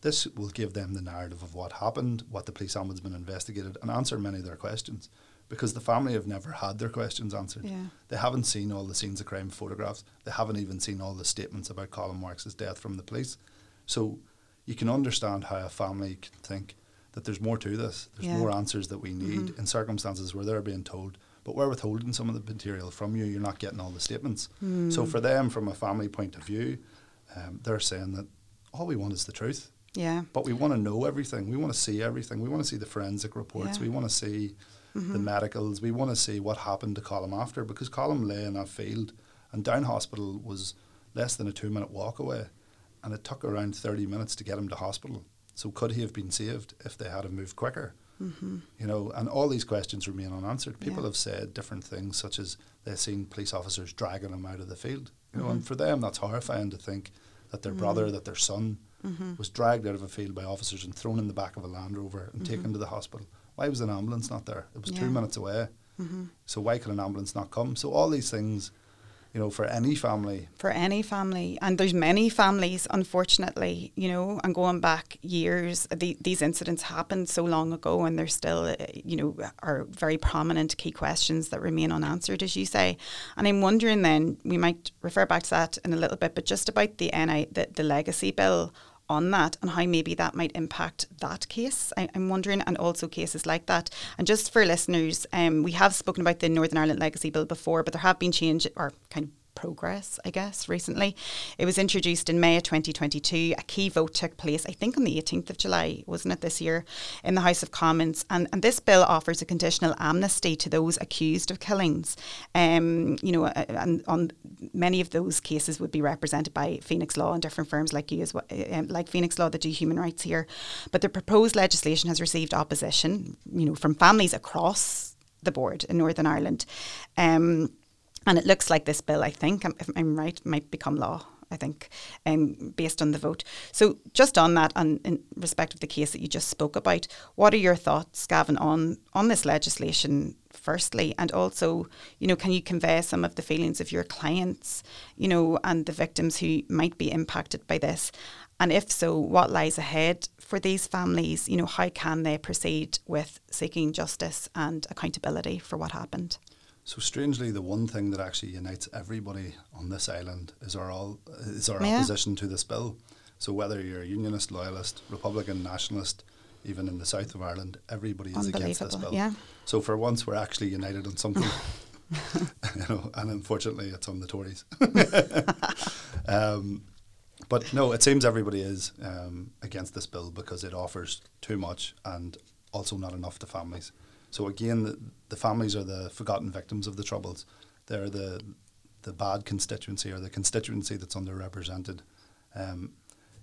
this will give them the narrative of what happened, what the police ombudsman investigated, and answer many of their questions. Because the family have never had their questions answered. Yeah. They haven't seen all the scenes of crime photographs. They haven't even seen all the statements about Colum Marks' death from the police. So you can understand how a family can think that there's more to this, there's yeah. more answers that we need mm-hmm. in circumstances where they're being told, but we're withholding some of the material from you, you're not getting all the statements. Mm. So for them, from a family point of view, um, they're saying that all we want is the truth. Yeah. But we want to know everything, we want to see everything, we want to see the forensic reports, yeah. we want to see mm-hmm. the medicals, we want to see what happened to Colum after, because Colum lay in that field, and Down Hospital was less than a two minute walk away. and it took around thirty minutes to get him to hospital. So could he have been saved if they had have moved quicker? Mm-hmm. You know, and all these questions remain unanswered. People yeah. have said different things, such as they've seen police officers dragging him out of the field. You know, mm-hmm. and for them that's horrifying to think that their mm-hmm. brother, that their son mm-hmm. was dragged out of a field by officers and thrown in the back of a Land Rover and mm-hmm. taken to the hospital. Why was an ambulance not there? It was yeah. two minutes away. Mm-hmm. So why could an ambulance not come? So all these things, you know, for any family. For any family. And there's many families, unfortunately, you know, and going back years, the, these incidents happened so long ago and there's still, you know, are very prominent key questions that remain unanswered, as you say. And I'm wondering then, we might refer back to that in a little bit, but just about the N I, the, the legacy bill on that and how maybe that might impact that case, I, I'm wondering, and also cases like that. And just for listeners, um, we have spoken about the Northern Ireland Legacy Bill before, but there have been change or kind of progress, I guess, recently. It was introduced in May twenty twenty-two. A key vote took place, I think, on the eighteenth of July, wasn't it, this year, in the House of Commons. And, and this bill offers a conditional amnesty to those accused of killings. Um, you know, and on many of those cases would be represented by Phoenix Law and different firms like you as well, um, like Phoenix Law that do human rights here. But the proposed legislation has received opposition, you know, from families across the board in Northern Ireland. Um, And it looks like this bill, I think, if I'm right, might become law, I think, um, based on the vote. So just on that, and in respect of the case that you just spoke about, what are your thoughts, Gavin, on, on this legislation, firstly? And also, you know, can you convey some of the feelings of your clients, you know, and the victims who might be impacted by this? And if so, what lies ahead for these families? You know, how can they proceed with seeking justice and accountability for what happened? So strangely, the one thing that actually unites everybody on this island is our all is our yeah. opposition to this bill. So whether you're a unionist, loyalist, Republican, nationalist, even in the south of Ireland, everybody is against this bill. Yeah. So for once, we're actually united on something. You know, and unfortunately, it's on the Tories. um, but no, it seems everybody is um, against this bill because it offers too much and also not enough to families. So again, the, the families are the forgotten victims of the Troubles. They're the the bad constituency or the constituency that's underrepresented. Um,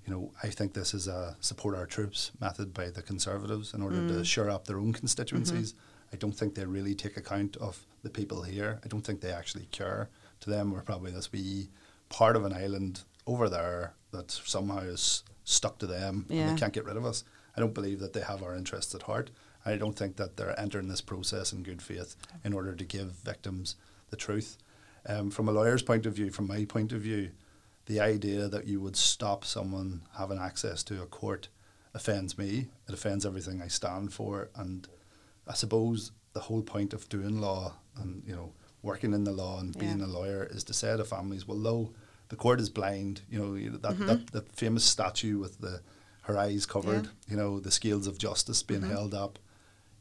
you know, I think this is a support our troops method by the Conservatives in order mm. to shore up their own constituencies. Mm-hmm. I don't think they really take account of the people here. I don't think they actually care. To them, we're probably this wee part of an island over there that somehow is stuck to them yeah. and they can't get rid of us. I don't believe that they have our interests at heart. I don't think that they're entering this process in good faith in order to give victims the truth. Um, from a lawyer's point of view, from my point of view, the idea that you would stop someone having access to a court offends me. It offends everything I stand for. And I suppose the whole point of doing law and, you know, working in the law and being yeah. a lawyer is to say to families, well, no, the court is blind. You know, that, mm-hmm. that, that famous statue with the her eyes covered, yeah. you know, the scales of justice being mm-hmm. held up.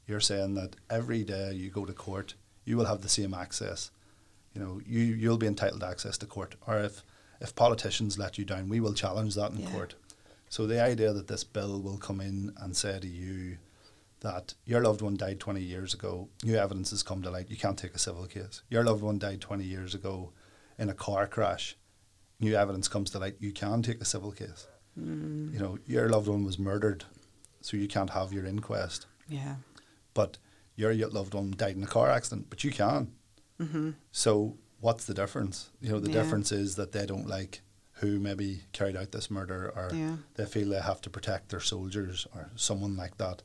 You're saying that every day you go to court, you will have the same access. You know, you, you'll be entitled to access to court. Or if, if politicians let you down, we will challenge that in yeah. court. So the idea that this bill will come in and say to you that your loved one died twenty years ago, new evidence has come to light, you can't take a civil case. Your loved one died twenty years ago in a car crash, new evidence comes to light, you can take a civil case. Mm. You know, your loved one was murdered, so you can't have your inquest. Yeah. But your loved one died in a car accident, but you can. Mm-hmm. So what's the difference? You know, the yeah. difference is that they don't like who maybe carried out this murder or yeah. they feel they have to protect their soldiers or someone like that.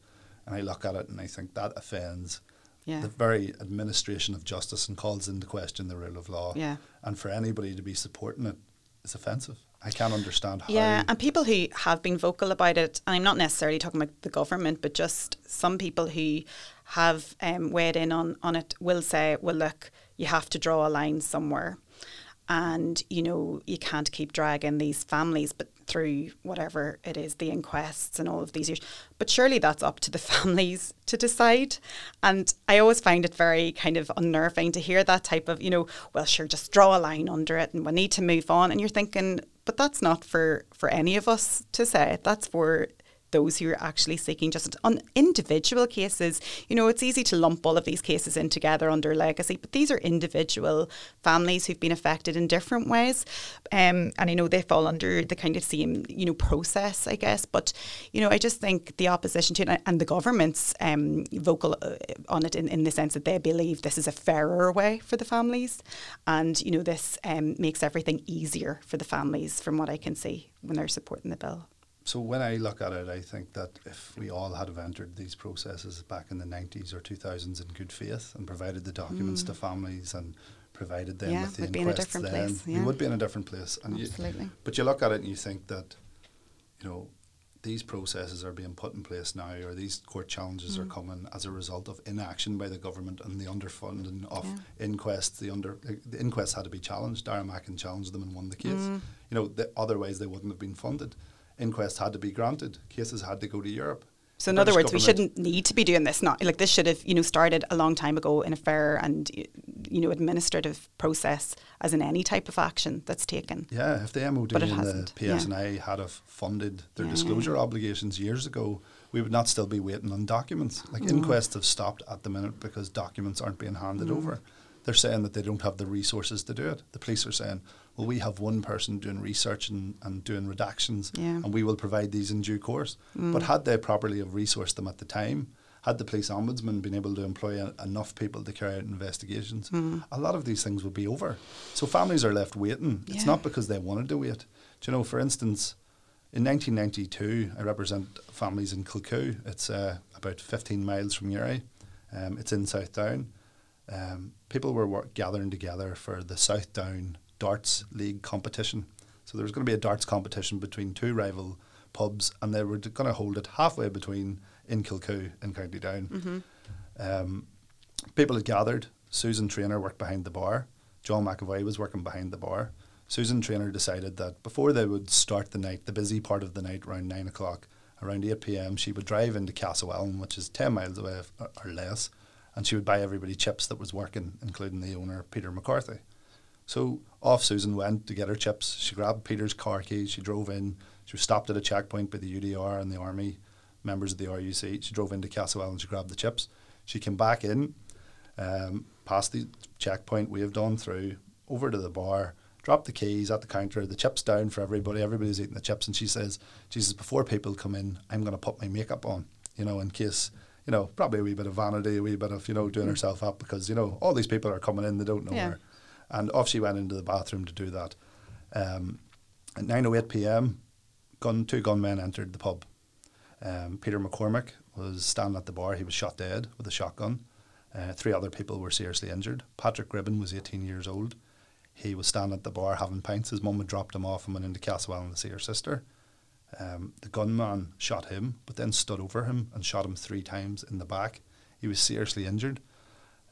And I look at it and I think that offends yeah. the very administration of justice and calls into question the rule of law. Yeah. And for anybody to be supporting it is offensive. I can't understand how. Yeah, and people who have been vocal about it, and I'm not necessarily talking about the government, but just some people who have um, weighed in on, on it will say, well, look, you have to draw a line somewhere. And, you know, you can't keep dragging these families but through whatever it is, the inquests and all of these years. But surely that's up to the families to decide. And I always find it very kind of unnerving to hear that type of, you know, well, sure, just draw a line under it and we need to move on. And you're thinking, but that's not for, for any of us to say. That's for those who are actually seeking justice. On individual cases, you know, it's easy to lump all of these cases in together under legacy, but these are individual families who've been affected in different ways. Um, and I know they fall under the kind of same, you know, process, I guess. But, you know, I just think the opposition to it and the government's um, vocal on it in, in the sense that they believe this is a fairer way for the families. And, you know, this um, makes everything easier for the families from what I can see when they're supporting the bill. So when I look at it, I think that if we all had have entered these processes back in the nineties or two thousands in good faith and provided the documents mm. to families and provided them yeah, with the inquests, in then place, yeah. we would be in a different place. And Absolutely. You, but you look at it and you think that, you know, these processes are being put in place now, or these court challenges mm. are coming as a result of inaction by the government and the underfunding of yeah. inquests. The under like, the inquests had to be challenged. Dara Mack challenged them and won the case. Mm. You know, the, otherwise they wouldn't have been funded. Inquests had to be granted. Cases had to go to Europe. So, in other words, we shouldn't need to be doing this. Not like this should have, you know, started a long time ago in a fair and, you know, administrative process, as in any type of action that's taken. Yeah, if the M O D and the P S N I had have funded their yeah. disclosure obligations years ago, we would not still be waiting on documents. Like mm. inquests have stopped at the minute because documents aren't being handed mm. over. They're saying that they don't have the resources to do it. The police are saying, well, we have one person doing research and, and doing redactions yeah. and we will provide these in due course. Mm. But had they properly have resourced them at the time, had the police ombudsman been able to employ a, enough people to carry out investigations, mm. a lot of these things would be over. So families are left waiting. Yeah. It's not because they wanted to wait. Do you know, for instance, in nineteen ninety-two, I represent families in Kilcoo. It's uh, about fifteen miles from Uri. Um, it's in South Down. Um, people were wor- gathering together for the South Down darts league competition. So there was going to be a darts competition between two rival pubs, and they were going to hold it halfway between in Kilcoo and County Down. Mm-hmm. Um, people had gathered. Susan Traynor worked behind the bar. John McAvoy was working behind the bar. Susan Traynor decided that before they would start the night, the busy part of the night around nine o'clock, around eight p.m, she would drive into Castlewellan, which is ten miles away f- or less, and she would buy everybody chips that was working, including the owner, Peter McCarthy. So off Susan went to get her chips. She grabbed Peter's car keys. She drove in. She was stopped at a checkpoint by the U D R and the Army, members of the R U C. She drove into Castlewellan and she grabbed the chips. She came back in, um, past the checkpoint, waved on through, over to the bar, dropped the keys at the counter, the chips down for everybody. Everybody's eating the chips. And she says, she says, before people come in, I'm going to put my makeup on, you know, in case... You know, probably a wee bit of vanity, a wee bit of, you know, doing mm. herself up because, you know, all these people are coming in, they don't know yeah. her. And off she went into the bathroom to do that. Um, at nine oh eight p.m, gun, two gunmen entered the pub. Um, Peter McCormick was standing at the bar. He was shot dead with a shotgun. Uh, three other people were seriously injured. Patrick Gribbon was eighteen years old. He was standing at the bar having pints. His mum had dropped him off and went into Castlewellan to see her sister. Um, the gunman shot him, but then stood over him and shot him three times in the back. He was seriously injured.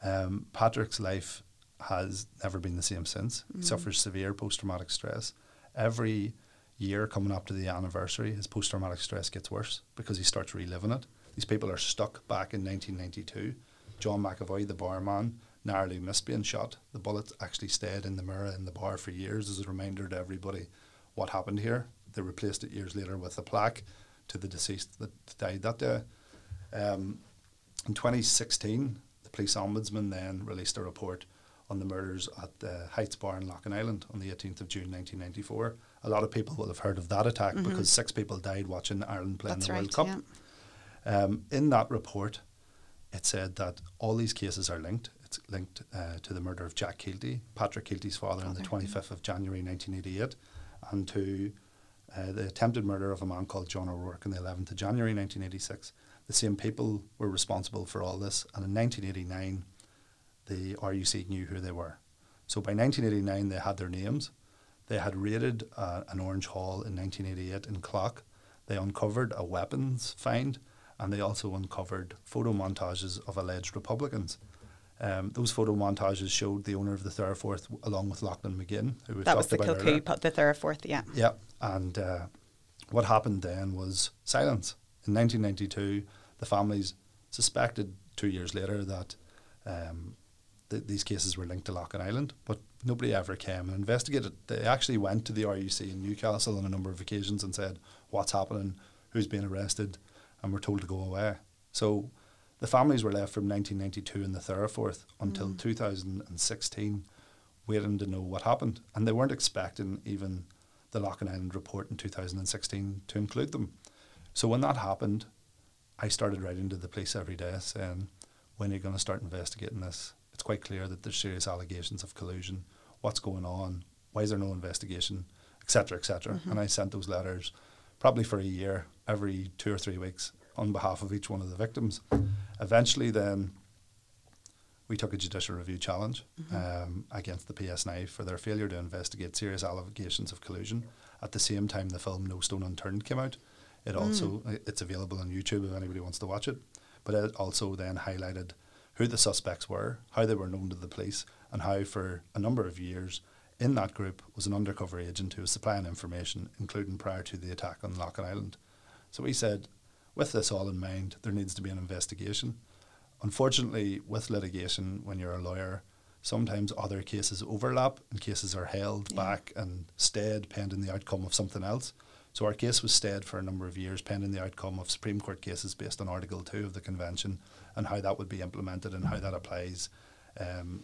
Um, Patrick's life has never been the same since. Mm-hmm. He suffers severe post-traumatic stress. Every year coming up to the anniversary, his post-traumatic stress gets worse because he starts reliving it. These people are stuck back in nineteen ninety-two. John McAvoy, the barman, narrowly missed being shot. The bullet actually stayed in the mirror in the bar for years as a reminder to everybody what happened here. They replaced it years later with a plaque to the deceased that died that day. Um, in twenty sixteen, the police ombudsman then released a report on the murders at the Heights Bar in Loughinisland on the eighteenth of June nineteen ninety-four. A lot of people will have heard of that attack mm-hmm. because six people died watching Ireland play in the right, World Cup. Yeah. Um, in that report, it said that all these cases are linked. It's linked uh, to the murder of Jack Keelty, Patrick Keelty's father, father, on the twenty-fifth of January nineteen eighty-eight, and to... Uh, the attempted murder of a man called John O'Rourke on the eleventh of January nineteen eighty-six. The same people were responsible for all this, and in nineteen eighty-nine, the R U C knew who they were. So by nineteen eighty-nine, they had their names. They had raided uh, an Orange Hall in nineteen eighty-eight in Clock. They uncovered a weapons find, and they also uncovered photo montages of alleged Republicans. Um, those photo montages showed the owner of the Third or Fourth along with Loughlin Maginn, who we've that talked about earlier. That was the Third or Fourth, yeah. Yeah, and uh, what happened then was silence. In nineteen ninety-two, the families suspected two years later that um, th- these cases were linked to Loughinisland, but nobody ever came and investigated. They actually went to the R U C in Newcastle on a number of occasions and said, what's happening? who's been arrested, and were told to go away. So the families were left from nineteen ninety-two in the Theraforth until mm. two thousand sixteen waiting to know what happened. And they weren't expecting even the Loughlin Island report in two thousand sixteen to include them. So when that happened, I started writing to the police every day saying, when are you going to start investigating this? It's quite clear that there's serious allegations of collusion. What's going on? Why is there no investigation? Et cetera, et cetera. Mm-hmm. And I sent those letters probably for a year, every two or three weeks, on behalf of each one of the victims. Eventually then we took a judicial review challenge mm-hmm. um, against the P S N I for their failure to investigate serious allegations of collusion. At the same time the film No Stone Unturned came out. It mm. also, it's available on YouTube if anybody wants to watch it. But it also then highlighted who the suspects were, how they were known to the police, and how for a number of years in that group was an undercover agent who was supplying information, including prior to the attack on Loughlin Island. So we said, with this all in mind, there needs to be an investigation. Unfortunately, with litigation, when you're a lawyer, sometimes other cases overlap and cases are held yeah. back and stayed pending the outcome of something else. So our case was stayed for a number of years pending the outcome of Supreme Court cases based on Article two of the Convention and how that would be implemented and how that applies um,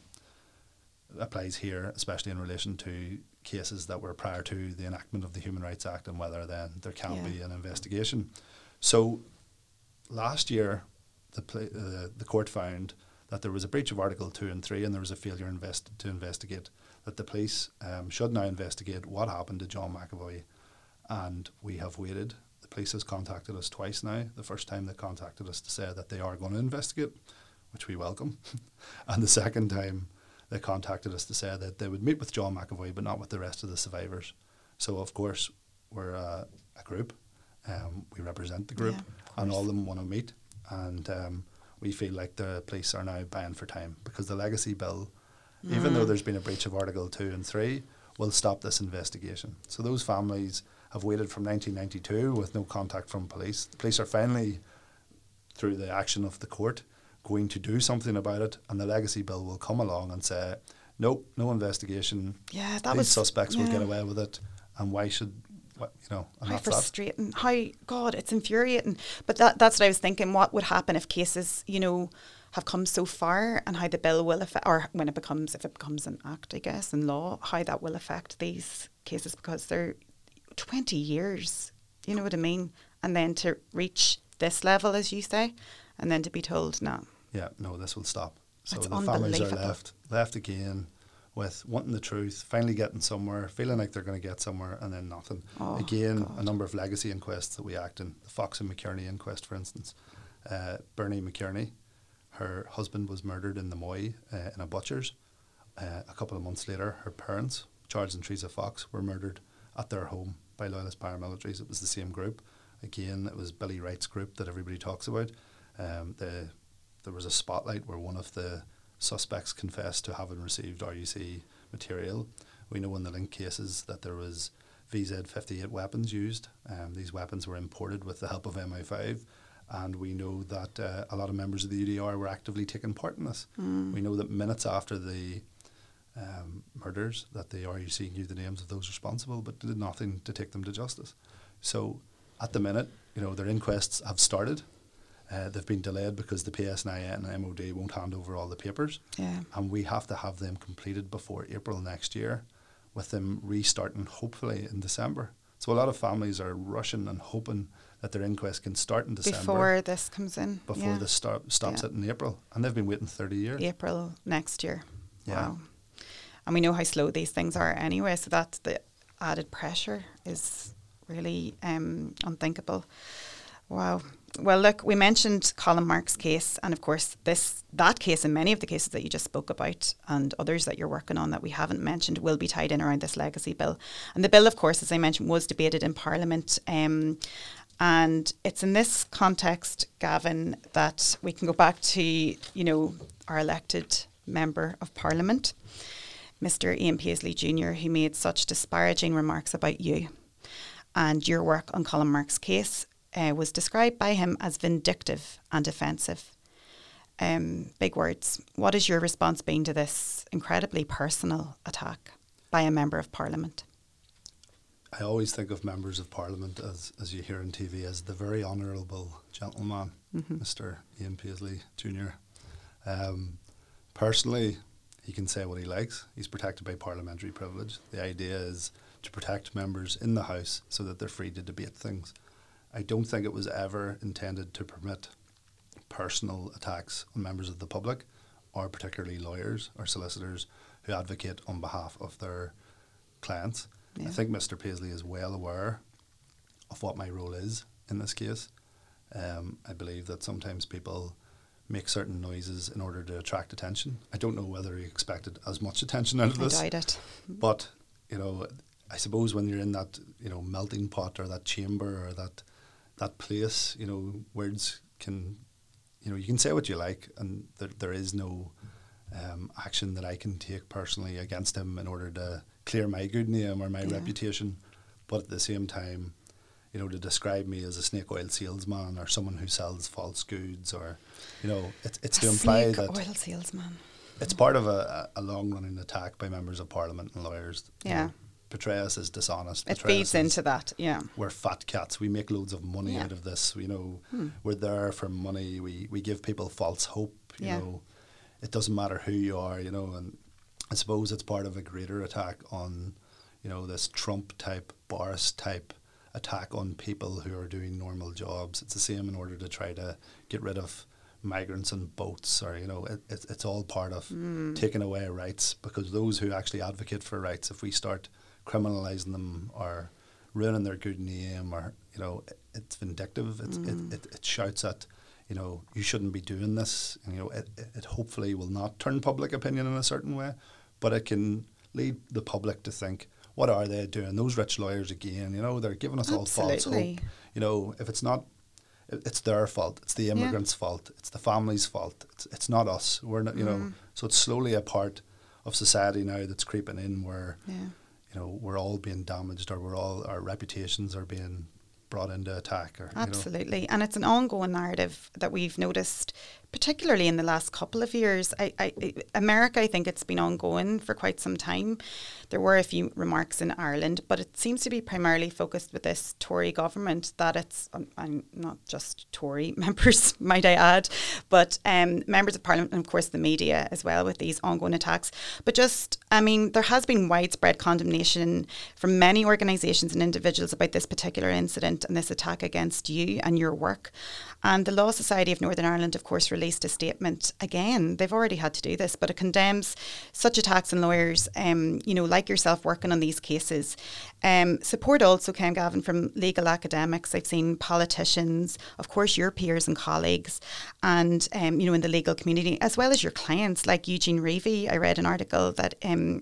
applies here, especially in relation to cases that were prior to the enactment of the Human Rights Act and whether then there can yeah. be an investigation. So last year, the, pl- uh, the court found that there was a breach of Article two and three and there was a failure invest- to investigate, that the police um, should now investigate what happened to John McAvoy. And we have waited. The police has contacted us twice now. The first time they contacted us to say that they are going to investigate, which we welcome. And the second time they contacted us to say that they would meet with John McAvoy but not with the rest of the survivors. So, of course, we're uh, a group. Um, we represent the group yeah, and all of them want to meet, and um, we feel like the police are now buying for time because the legacy bill, mm. even though there's been a breach of Article two and three, will stop this investigation. So those families have waited from nineteen ninety-two with no contact from police. The police are finally, through the action of the court, going to do something about it, and the legacy bill will come along and say, nope, no investigation, yeah, that these was, suspects yeah. will get away with it, and why should... You know, how frustrating, that. how, God, it's infuriating. But that that's what I was thinking, what would happen if cases, you know, have come so far and how the bill will affect, or when it becomes, if it becomes an act, I guess, in law, how that will affect these cases because they're twenty years, you know what I mean? And then to reach this level, as you say, and then to be told, no. Yeah, no, this will stop. So it's the families are left, left again. With wanting the truth, finally getting somewhere, feeling like they're going to get somewhere, and then nothing. Oh, Again, God. A number of legacy inquests that we act in. The Fox and McKierney inquest, for instance. Uh, Bernie McKierney, her husband was murdered in the Moy uh, in a butcher's. Uh, a couple of months later, her parents, Charles and Teresa Fox, were murdered at their home by loyalist paramilitaries. It was the same group. Again, it was Billy Wright's group that everybody talks about. Um, the, there was a spotlight where one of the suspects confessed to having received R U C material. We know in the Link cases that there was V Z fifty-eight weapons used. Um, these weapons were imported with the help of M I five, and we know that uh, a lot of members of the U D R were actively taking part in this. Mm. We know that minutes after the um, murders that the R U C knew the names of those responsible but did nothing to take them to justice. So at the minute, you know, their inquests have started. Uh, they've been delayed because the P S N I and M O D won't hand over all the papers. Yeah. And we have to have them completed before April next year, with them restarting hopefully in December. So a lot of families are rushing and hoping that their inquest can start in December. Before this comes in. Before yeah. this sto- stops yeah. it in April. And they've been waiting thirty years. April next year. Yeah. Wow. And we know how slow these things are anyway, so that's the added pressure is really um, unthinkable. Wow. Well, look, we mentioned Colum Marks' case and, of course, this that case and many of the cases that you just spoke about and others that you're working on that we haven't mentioned will be tied in around this legacy bill. And the bill, of course, as I mentioned, was debated in Parliament. Um, and it's in this context, Gavin, that we can go back to, you know, our elected Member of Parliament, Mister Ian Paisley Junior, who made such disparaging remarks about you and your work on Colum Marks' case. Uh, was described by him as vindictive and offensive. Um, big words. What has your response been to this incredibly personal attack by a Member of Parliament? I always think of members of Parliament, as as you hear on T V, as the very honourable gentleman, mm-hmm. Mister Ian Paisley Junior Um, personally, he can say what he likes. He's protected by parliamentary privilege. The idea is to protect members in the House so that they're free to debate things. I don't think it was ever intended to permit personal attacks on members of the public, or particularly lawyers or solicitors who advocate on behalf of their clients. Yeah. I think Mister Paisley is well aware of what my role is in this case. Um, I believe that sometimes people make certain noises in order to attract attention. I don't know whether he expected as much attention out of I this. I doubt it. But, you know, I suppose when you're in that, you know, melting pot or that chamber or that that place, you know, words can, you know, you can say what you like, and there, there is no um, action that I can take personally against him in order to clear my good name or my yeah. reputation. But at the same time, you know, to describe me as a snake oil salesman or someone who sells false goods, or, you know, it's it's a to imply that snake oil salesman. It's part of a, a long-running attack by members of Parliament and lawyers. Yeah. You know, portray us as dishonest. It feeds into that, yeah. We're fat cats. We make loads of money yeah. out of this. You know, hmm. we're there for money. We we give people false hope. You yeah. know, it doesn't matter who you are. You know, and I suppose it's part of a greater attack on, you know, this Trump type, Boris type attack on people who are doing normal jobs. It's the same in order to try to get rid of migrants and boats, or, you know, it, it, it's all part of mm. taking away rights, because those who actually advocate for rights, if we start criminalising them or ruining their good name, or, you know, it, it's vindictive. It's, mm. it, it it shouts at, you know, you shouldn't be doing this. And, you know, it, it hopefully will not turn public opinion in a certain way, but it can lead the public to think, what are they doing? Those rich lawyers again, you know, they're giving us Absolutely. all false hope. You know, if it's not, it, it's their fault. It's the immigrants' yeah. fault. It's the family's fault. It's it's not us. We're not, you mm. know, so it's slowly a part of society now that's creeping in where, yeah. you know, we're all being damaged, or we're all, our reputations are being brought into attack. Or, Absolutely. You know. And it's an ongoing narrative that we've noticed, particularly in the last couple of years. I, I, America, I think it's been ongoing for quite some time. There were a few remarks in Ireland, but it seems to be primarily focused with this Tory government, that it's, um, I'm not just Tory members, might I add, but um, members of Parliament, and of course the media as well, with these ongoing attacks. But just, I mean, there has been widespread condemnation from many organisations and individuals about this particular incident and this attack against you and your work. And the Law Society of Northern Ireland, of course, released a statement. Again, they've already had to do this, but it condemns such attacks on lawyers, um, you know, like yourself, working on these cases. Um, support also came, Gavin, from legal academics. I've seen politicians, of course, your peers and colleagues, and, um, you know, in the legal community, as well as your clients, like Eugene Reevey. I read an article that um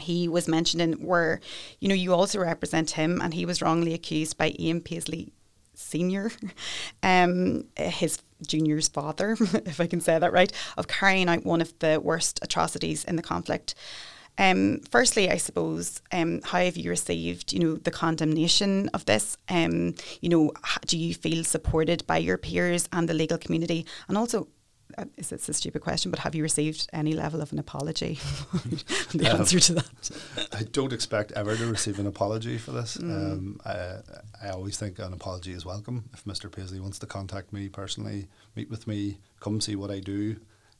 he was mentioned in, where, you know, you also represent him, and he was wrongly accused by Ian Paisley Senior, um, his junior's father, if I can say that right, of carrying out one of the worst atrocities in the conflict. Um, firstly, I suppose, um, how have you received, you know, the condemnation of this? Um, you know, do you feel supported by your peers and the legal community? And also, Uh, is it's a stupid question, but have you received any level of an apology? The um, answer to that. I don't expect ever to receive an apology for this. Mm. Um, I, I always think an apology is welcome. If Mister Paisley wants to contact me personally, meet with me, come see what I do,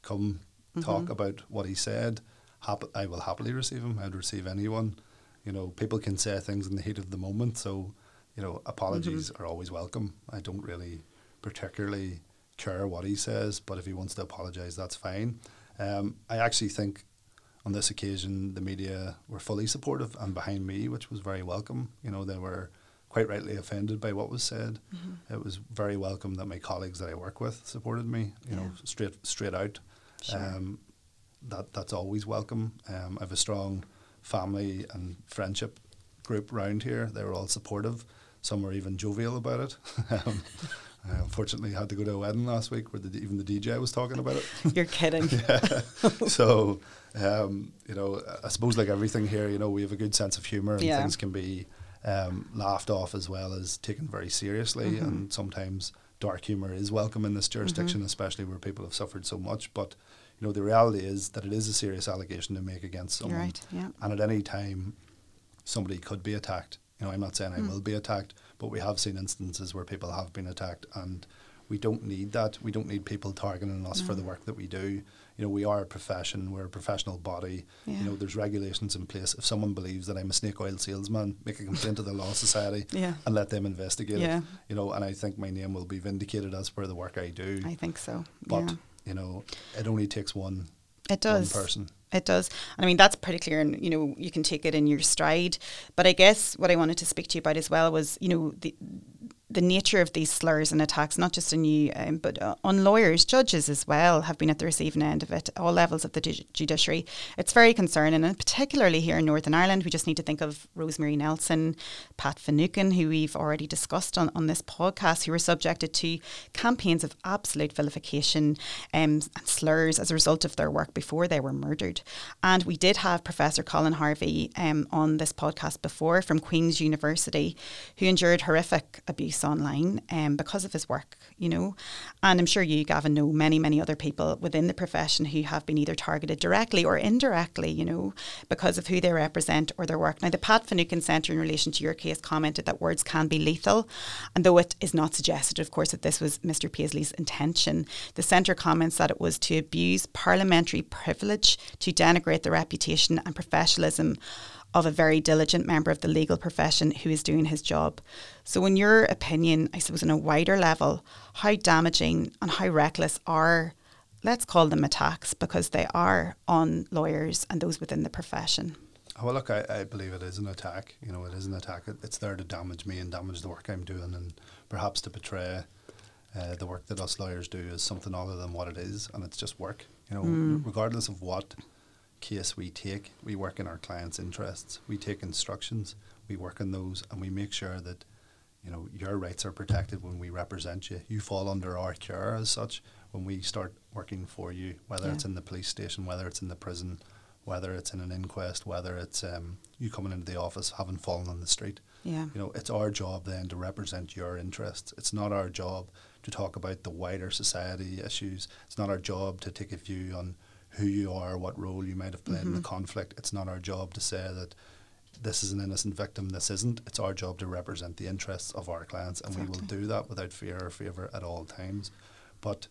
come mm-hmm. talk about what he said, hap- I will happily receive him. I'd receive anyone. You know, people can say things in the heat of the moment, so, you know, apologies mm-hmm. are always welcome. I don't really particularly care what he says, but if he wants to apologise, that's fine. Um, I actually think on this occasion the media were fully supportive and behind me, which was very welcome. You know, they were quite rightly offended by what was said. Mm-hmm. It was very welcome that my colleagues that I work with supported me, you yeah. know, straight straight out. Sure. Um, that that's always welcome. Um, I have a strong family and friendship group round here. They were all supportive. Some were even jovial about it. um, I unfortunately had to go to a wedding last week where the, even the D J was talking about it. You're kidding. yeah. So, um, you know, I suppose like everything here, you know, we have a good sense of humour, and yeah. things can be um, laughed off as well as taken very seriously. Mm-hmm. And sometimes dark humour is welcome in this jurisdiction, mm-hmm. especially where people have suffered so much. But, you know, the reality is that it is a serious allegation to make against someone. Right, yeah. And at any time, somebody could be attacked. You know, I'm not saying I mm. will be attacked, but we have seen instances where people have been attacked, and we don't need that. We don't need people targeting us no. for the work that we do. You know, we are a profession. We're a professional body. Yeah. You know, there's regulations in place. If someone believes that I'm a snake oil salesman, make a complaint to the Law Society yeah. and let them investigate yeah. it. You know, and I think my name will be vindicated as per the work I do. I think so. But, yeah. you know, it only takes one, it does. one person. It does. And I mean, that's pretty clear, and, you know, you can take it in your stride. But I guess what I wanted to speak to you about as well was, you know, the the nature of these slurs and attacks, not just on you, um, but on lawyers, judges as well, have been at the receiving end of it, all levels of the ju- judiciary. It's very concerning, and particularly here in Northern Ireland, we just need to think of Rosemary Nelson, Pat Finucane, who we've already discussed on, on this podcast, who were subjected to campaigns of absolute vilification um, and slurs as a result of their work before they were murdered. And we did have Professor Colin Harvey um, on this podcast before, from Queen's University, who endured horrific abuse online um, because of his work, you know. And I'm sure you, Gavin, know many, many other people within the profession who have been either targeted directly or indirectly, you know, because of who they represent or their work. Now, the Pat Finucane Centre, in relation to your case, commented that words can be lethal, and though it is not suggested, of course, that this was Mister Paisley's intention, the Centre comments that it was to abuse parliamentary privilege to denigrate the reputation and professionalism of a very diligent member of the legal profession who is doing his job. So in your opinion, I suppose on a wider level, how damaging and how reckless are, let's call them attacks, because they are, on lawyers and those within the profession? Oh, well, look, I, I believe it is an attack. You know, it is an attack. It, it's there to damage me and damage the work I'm doing, and perhaps to portray uh, the work that us lawyers do as something other than what it is, and it's just work. You know, mm. regardless of what case we take, we work in our clients' interests, we take instructions, we work on those, and we make sure that, you know, your rights are protected when we represent you. You fall under our care as such when we start working for you, whether yeah. it's in the police station, whether it's in the prison, whether it's in an inquest, whether it's um, you coming into the office having fallen on the street. Yeah. You know, it's our job then to represent your interests. It's not our job to talk about the wider society issues. It's not our job to take a view on who you are, what role you might have played mm-hmm. in the conflict. It's not our job to say that this is an innocent victim, this isn't. It's our job to represent the interests of our clients, and exactly. we will do that without fear or favour at all times. But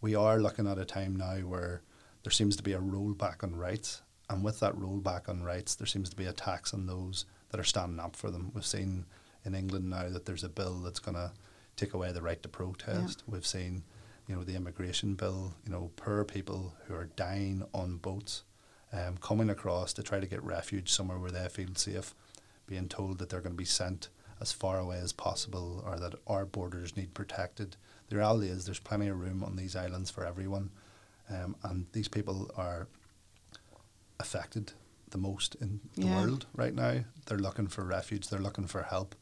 we are looking at a time now where there seems to be a rollback on rights, and with that rollback on rights, there seems to be attacks on those that are standing up for them. We've seen in England now that there's a bill that's going to take away the right to protest. Yeah. We've seen, you know, the immigration bill, you know, poor people who are dying on boats, um, coming across to try to get refuge somewhere where they feel safe, being told that they're going to be sent as far away as possible or that our borders need protected. The reality is there's plenty of room on these islands for everyone, um, and these people are affected the most in the yeah. world right now. They're looking for refuge, they're looking for help.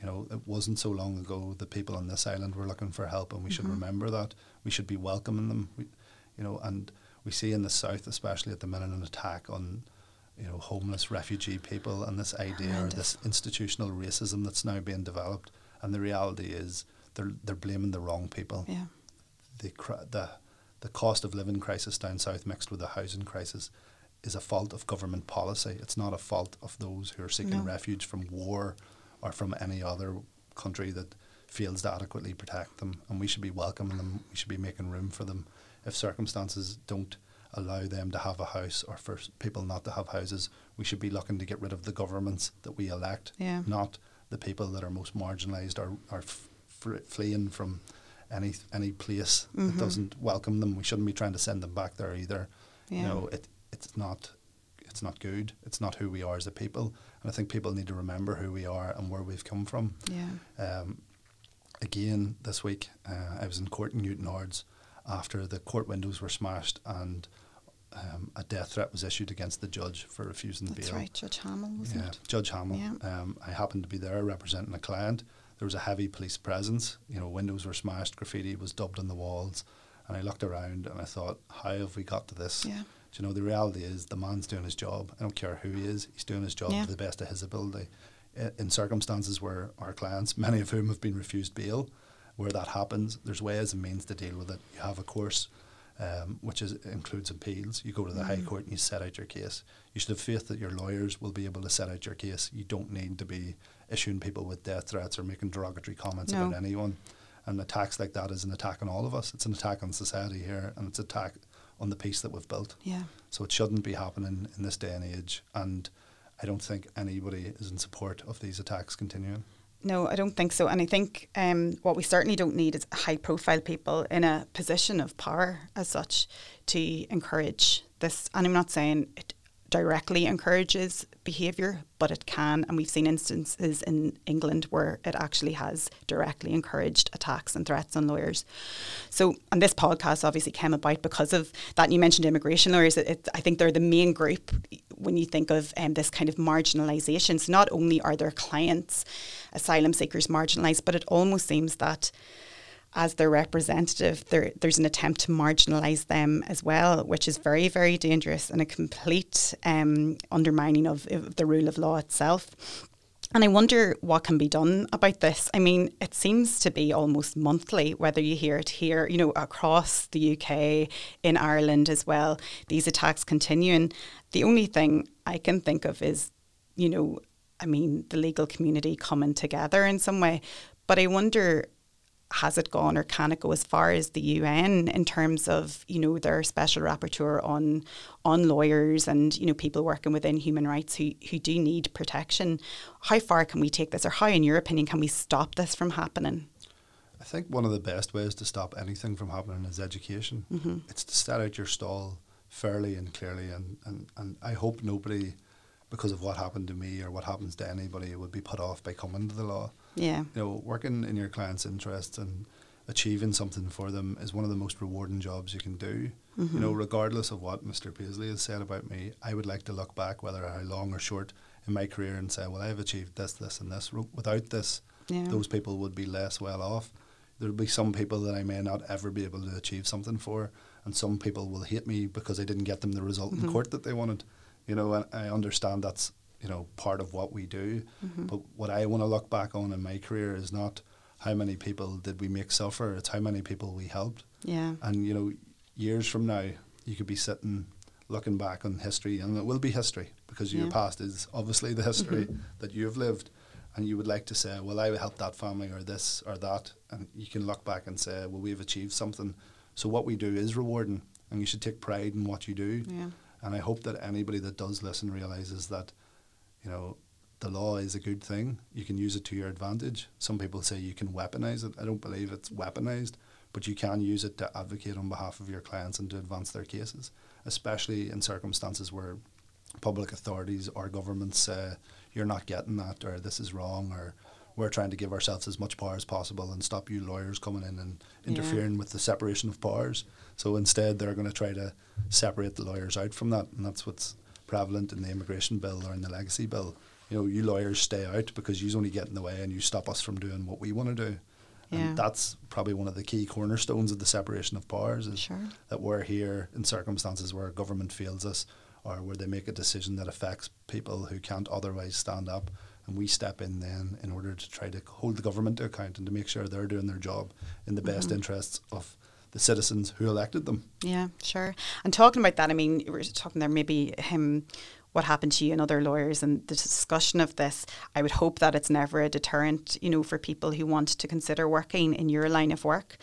You know, it wasn't so long ago that people on this island were looking for help, and we mm-hmm. should remember that. We should be welcoming them. We, you know, and we see in the south, especially at the minute, an attack on, you know, homeless refugee people, and this idea Horrendous. or this institutional racism that's now being developed. And the reality is, they're they're blaming the wrong people. Yeah. The cr- the the cost of living crisis down south, mixed with the housing crisis, is a fault of government policy. It's not a fault of those who are seeking no. refuge from war or from any other country that fails to adequately protect them. And we should be welcoming them. We should be making room for them. If circumstances don't allow them to have a house, or for people not to have houses, we should be looking to get rid of the governments that we elect, yeah. not the people that are most marginalised or are f- f- fleeing from any any place mm-hmm. that doesn't welcome them. We shouldn't be trying to send them back there either. Yeah. You know, it it's not... It's not good. It's not who we are as a people. And I think people need to remember who we are and where we've come from. Yeah. Um, again, this week, uh, I was in court in Newtownards after the court windows were smashed and um, a death threat was issued against the judge for refusing bail. That's right, Judge Hamill, wasn't yeah, it? Judge Hamill. Yeah. Um, I happened to be there representing a client. There was a heavy police presence. You know, windows were smashed, graffiti was dubbed on the walls. And I looked around and I thought, how have we got to this? Yeah. Do you know, the reality is the man's doing his job. I don't care who he is. He's doing his job yeah. to the best of his ability. I, in circumstances where our clients, many of whom have been refused bail, where that happens, there's ways and means to deal with it. You have a course um, which is, includes appeals. You go to the mm-hmm. High Court and you set out your case. You should have faith that your lawyers will be able to set out your case. You don't need to be issuing people with death threats or making derogatory comments no. about anyone. And attacks like that is an attack on all of us. It's an attack on society here, and it's an attack on the peace that we've built. Yeah. So it shouldn't be happening in this day and age, and I don't think anybody is in support of these attacks continuing. No, I don't think so. And I think um, what we certainly don't need is high-profile people in a position of power as such to encourage this. And I'm not saying it directly encourages behaviour, but it can. And we've seen instances in England where it actually has directly encouraged attacks and threats on lawyers. So, and this podcast obviously came about because of that. You mentioned immigration lawyers. It, it, I think they're the main group when you think of um, this kind of marginalisation. So not only are their clients, asylum seekers, marginalised, but it almost seems that as their representative, there, there's an attempt to marginalise them as well, which is very, very dangerous and a complete um, undermining of, of the rule of law itself. And I wonder what can be done about this. I mean, it seems to be almost monthly, whether you hear it here, you know, across the U K, in Ireland as well, these attacks continuing. The only thing I can think of is, you know, I mean, the legal community coming together in some way. But I wonder, has it gone, or can it go as far as the U N in terms of, you know, their special rapporteur on on lawyers and, you know, people working within human rights who, who do need protection? How far can we take this, or how, in your opinion, can we stop this from happening? I think one of the best ways to stop anything from happening is education. Mm-hmm. It's to set out your stall fairly and clearly, and, and, and I hope nobody, because of what happened to me or what happens to anybody, would be put off by coming to the law. Yeah. You know, working in your client's interests and achieving something for them is one of the most rewarding jobs you can do. Mm-hmm. You know, regardless of what Mister Paisley has said about me, I would like to look back, whether how long or short in my career, and say, well, I've achieved this, this and this. Without this, yeah. those people would be less well off. There will be some people that I may not ever be able to achieve something for, and some people will hate me because I didn't get them the result mm-hmm. in court that they wanted. You know, and I understand that's, you know, part of what we do. Mm-hmm. But what I want to look back on in my career is not how many people did we make suffer, it's how many people we helped. Yeah. And, you know, years from now, you could be sitting looking back on history, and it will be history, because yeah. your past is obviously the history mm-hmm. that you've lived. And you would like to say, well, I helped that family or this or that. And you can look back and say, well, we've achieved something. So what we do is rewarding, and you should take pride in what you do. Yeah. And I hope that anybody that does listen realises that, you know, the law is a good thing. You can use it to your advantage. Some people say you can weaponise it. I don't believe it's weaponised, but you can use it to advocate on behalf of your clients and to advance their cases, especially in circumstances where public authorities or governments say, you're not getting that, or this is wrong, or we're trying to give ourselves as much power as possible and stop you lawyers coming in and interfering yeah. with the separation of powers. So instead they're going to try to separate the lawyers out from that, and that's what's prevalent in the immigration bill or in the legacy bill. You know, you lawyers stay out because you only get in the way and you stop us from doing what we want to do. Yeah. And that's probably one of the key cornerstones of the separation of powers, is sure. that we're here in circumstances where government fails us, or where they make a decision that affects people who can't otherwise stand up. And we step in then in order to try to hold the government to account and to make sure they're doing their job in the mm-hmm. best interests of the citizens who elected them. Yeah, sure. And talking about that, I mean, we were talking there maybe him, what happened to you and other lawyers and the discussion of this. I would hope that it's never a deterrent, you know, for people who want to consider working in your line of work.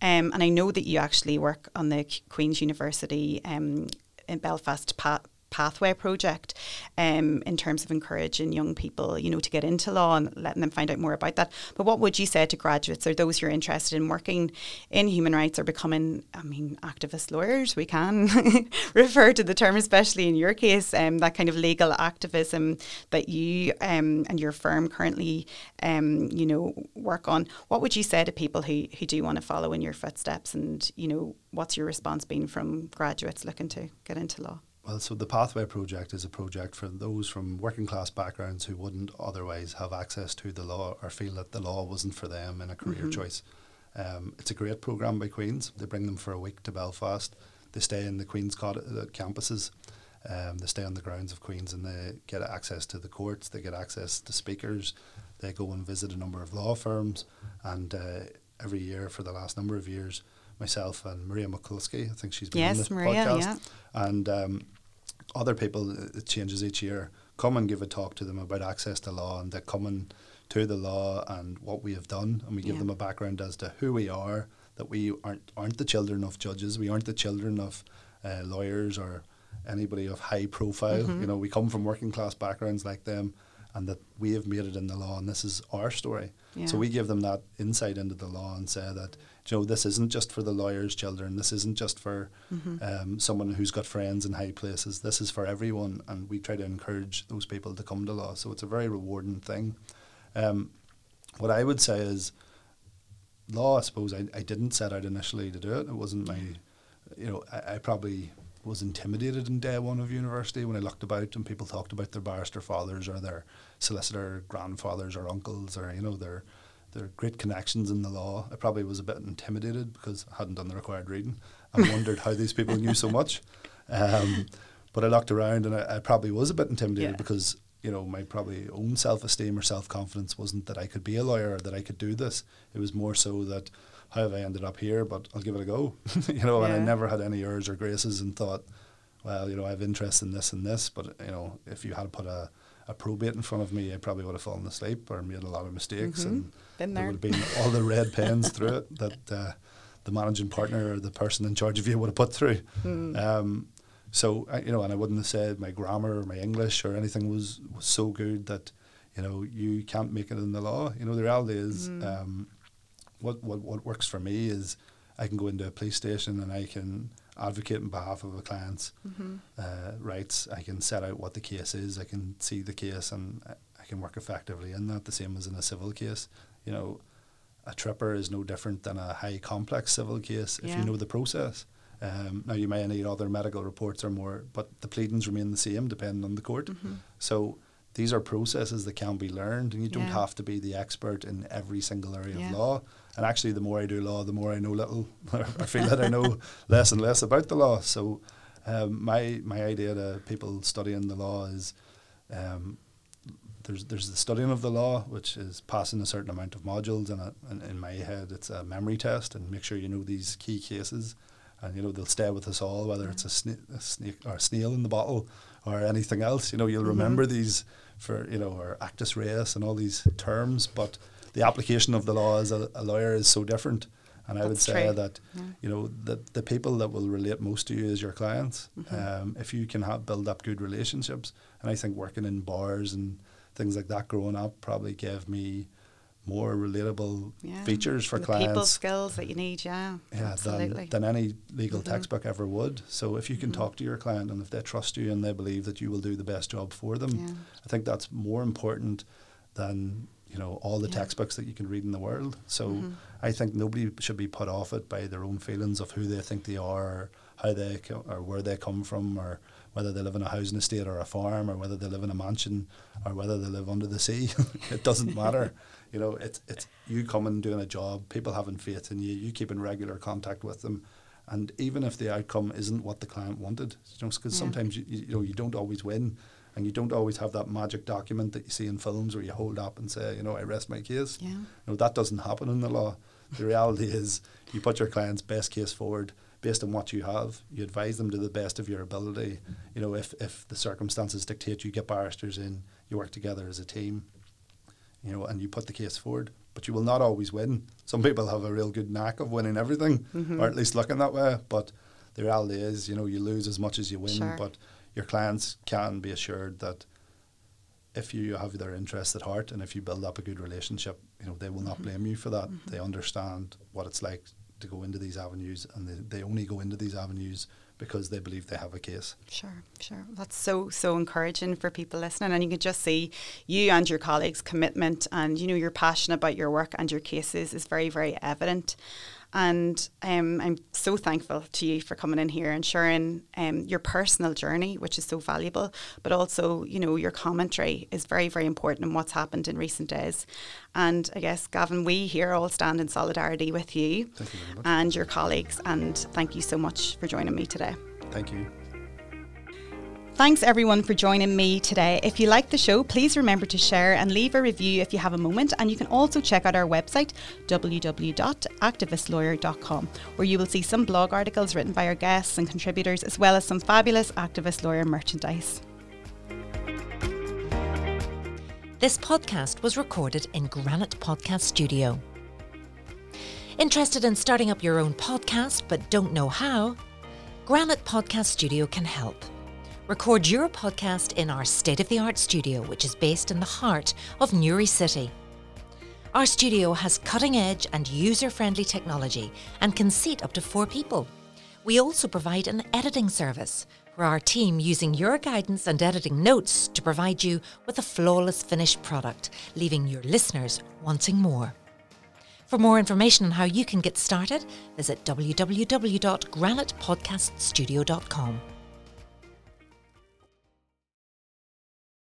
Um, and I know that you actually work on the Queen's University um, in Belfast Pat. Pathway Project um, in terms of encouraging young people, you know, to get into law and letting them find out more about that. But what would you say to graduates or those who are interested in working in human rights or becoming, I mean, activist lawyers? We can refer to the term, especially in your case, um, that kind of legal activism that you um, and your firm currently, um, you know, work on. What would you say to people who, who do want to follow in your footsteps, and, you know, what's your response been from graduates looking to get into law? Well, so the Pathway Project is a project for those from working class backgrounds who wouldn't otherwise have access to the law, or feel that the law wasn't for them in a career mm-hmm. choice. Um, it's a great programme by Queen's. They bring them for a week to Belfast. They stay in the Queen's cot- uh, campuses. Um, they stay on the grounds of Queen's, and they get access to the courts. They get access to speakers. They go and visit a number of law firms. And uh, every year for the last number of years, myself and Maria McCluskey. I think she's been yes, on this Maria, podcast. Yeah. And um, other people, it changes each year, come and give a talk to them about access to law, and they come and to the law and what we have done, and we give yeah. them a background as to who we are, that we aren't aren't the children of judges, we aren't the children of uh, lawyers or anybody of high profile. Mm-hmm. You know, we come from working class backgrounds like them, and that we have made it in the law, and this is our story. Yeah. So we give them that insight into the law and say that, you know, this isn't just for the lawyers' children, this isn't just for mm-hmm. um, someone who's got friends in high places, this is for everyone, and we try to encourage those people to come to law. So it's a very rewarding thing. Um, what I would say is law, I suppose, I, I didn't set out initially to do it. It wasn't my, you know, I, I probably was intimidated in day one of university when I looked about and people talked about their barrister fathers or their solicitor grandfathers or uncles or, you know, their, their great connections in the law. I probably was a bit intimidated because I hadn't done the required reading and wondered how these people knew so much. Um, but I looked around and I, I probably was a bit intimidated yeah. because, you know, my probably own self-esteem or self-confidence wasn't that I could be a lawyer or that I could do this. It was more so that, how have I ended up here, but I'll give it a go. You know, yeah. And I never had any urges or graces and thought, well, you know, I have interest in this and this, but, you know, if you had put a, a probate in front of me, I probably would have fallen asleep or made a lot of mistakes. Mm-hmm. And been there. There would have been all the red pens through it that uh, the managing partner or the person in charge of you would have put through. Mm. Um So, you know, and I wouldn't have said my grammar or my English or anything was, was so good that, you know, you can't make it in the law. You know, the reality is mm. um, what, what what works for me is I can go into a police station and I can advocate on behalf of a client's mm-hmm. uh, rights. I can set out what the case is. I can see the case and I, I can work effectively in that, the same as in a civil case. You know, a tripper is no different than a high complex civil case yeah. if you know the process. Um, now, you may need other medical reports or more, but the pleadings remain the same depending on the court. Mm-hmm. So these are processes that can be learned, and you don't yeah. have to be the expert in every single area yeah. of law. And actually, the more I do law, the more I know little. I feel that I know less and less about the law. So um, my my idea to people studying the law is um, there's there's the studying of the law, which is passing a certain amount of modules, and, a, and in my head, it's a memory test, and make sure you know these key cases. And, you know, they'll stay with us all, whether it's a, sna- a snake or a snail in the bottle or anything else. You know, you'll remember mm-hmm. these for, you know, or actus reus and all these terms. But the application of the law as a, a lawyer is so different. And That's I would say true. that, yeah. you know, that the people that will relate most to you is your clients. Mm-hmm. Um, if you can have, build up good relationships. And I think working in bars and things like that growing up probably gave me more relatable yeah. features for and clients. People skills that you need, yeah. Yeah, than, than any legal mm-hmm. textbook ever would. So if you can mm-hmm. talk to your client and if they trust you and they believe that you will do the best job for them, yeah. I think that's more important than, you know, all the yeah. textbooks that you can read in the world. So mm-hmm. I think nobody should be put off it by their own feelings of who they think they are, or how they co- or where they come from, or whether they live in a housing estate or a farm, or whether they live in a mansion, or whether they live under the sea. It doesn't matter. You know, it's it's you coming, doing a job, people having faith in you, you keeping regular contact with them. And even if the outcome isn't what the client wanted, you know, because yeah. sometimes, you, you know, you don't always win, and you don't always have that magic document that you see in films where you hold up and say, you know, I rest my case. Yeah. You know, that doesn't happen in the law. The reality is you put your client's best case forward, based on what you have, you advise them to the best of your ability. You know, if, if the circumstances dictate, you get barristers in, you work together as a team, you know, and you put the case forward. But you will not always win. Some people have a real good knack of winning everything, mm-hmm. or at least looking that way. But the reality is, you know, you lose as much as you win. Sure. But your clients can be assured that if you have their interests at heart and if you build up a good relationship, you know, they will not mm-hmm. blame you for that. Mm-hmm. They understand what it's like to go into these avenues, and they, they only go into these avenues because they believe they have a case. Sure, sure. That's so, so encouraging for people listening. And you can just see you and your colleagues' commitment and, you know, your passion about your work and your cases is very, very evident. And um, I'm so thankful to you for coming in here and sharing um, your personal journey, which is so valuable, but also, you know, your commentary is very, very important in what's happened in recent days. And I guess, Gavin, we here all stand in solidarity with you, thank you very much, and your colleagues. And thank you so much for joining me today. Thank you. Thanks everyone for joining me today. If you like the show, please remember to share and leave a review if you have a moment, and you can also check out our website w w w dot activist lawyer dot com, where you will see some blog articles written by our guests and contributors, as well as some fabulous activist lawyer merchandise. This podcast was recorded in Granite Podcast Studio. Interested in starting up your own podcast but don't know how? Granite Podcast Studio can help. Record your podcast in our state-of-the-art studio, which is based in the heart of Newry City. Our studio has cutting-edge and user-friendly technology and can seat up to four people. We also provide an editing service for our team, using your guidance and editing notes to provide you with a flawless finished product, leaving your listeners wanting more. For more information on how you can get started, visit w w w dot granite podcast studio dot com.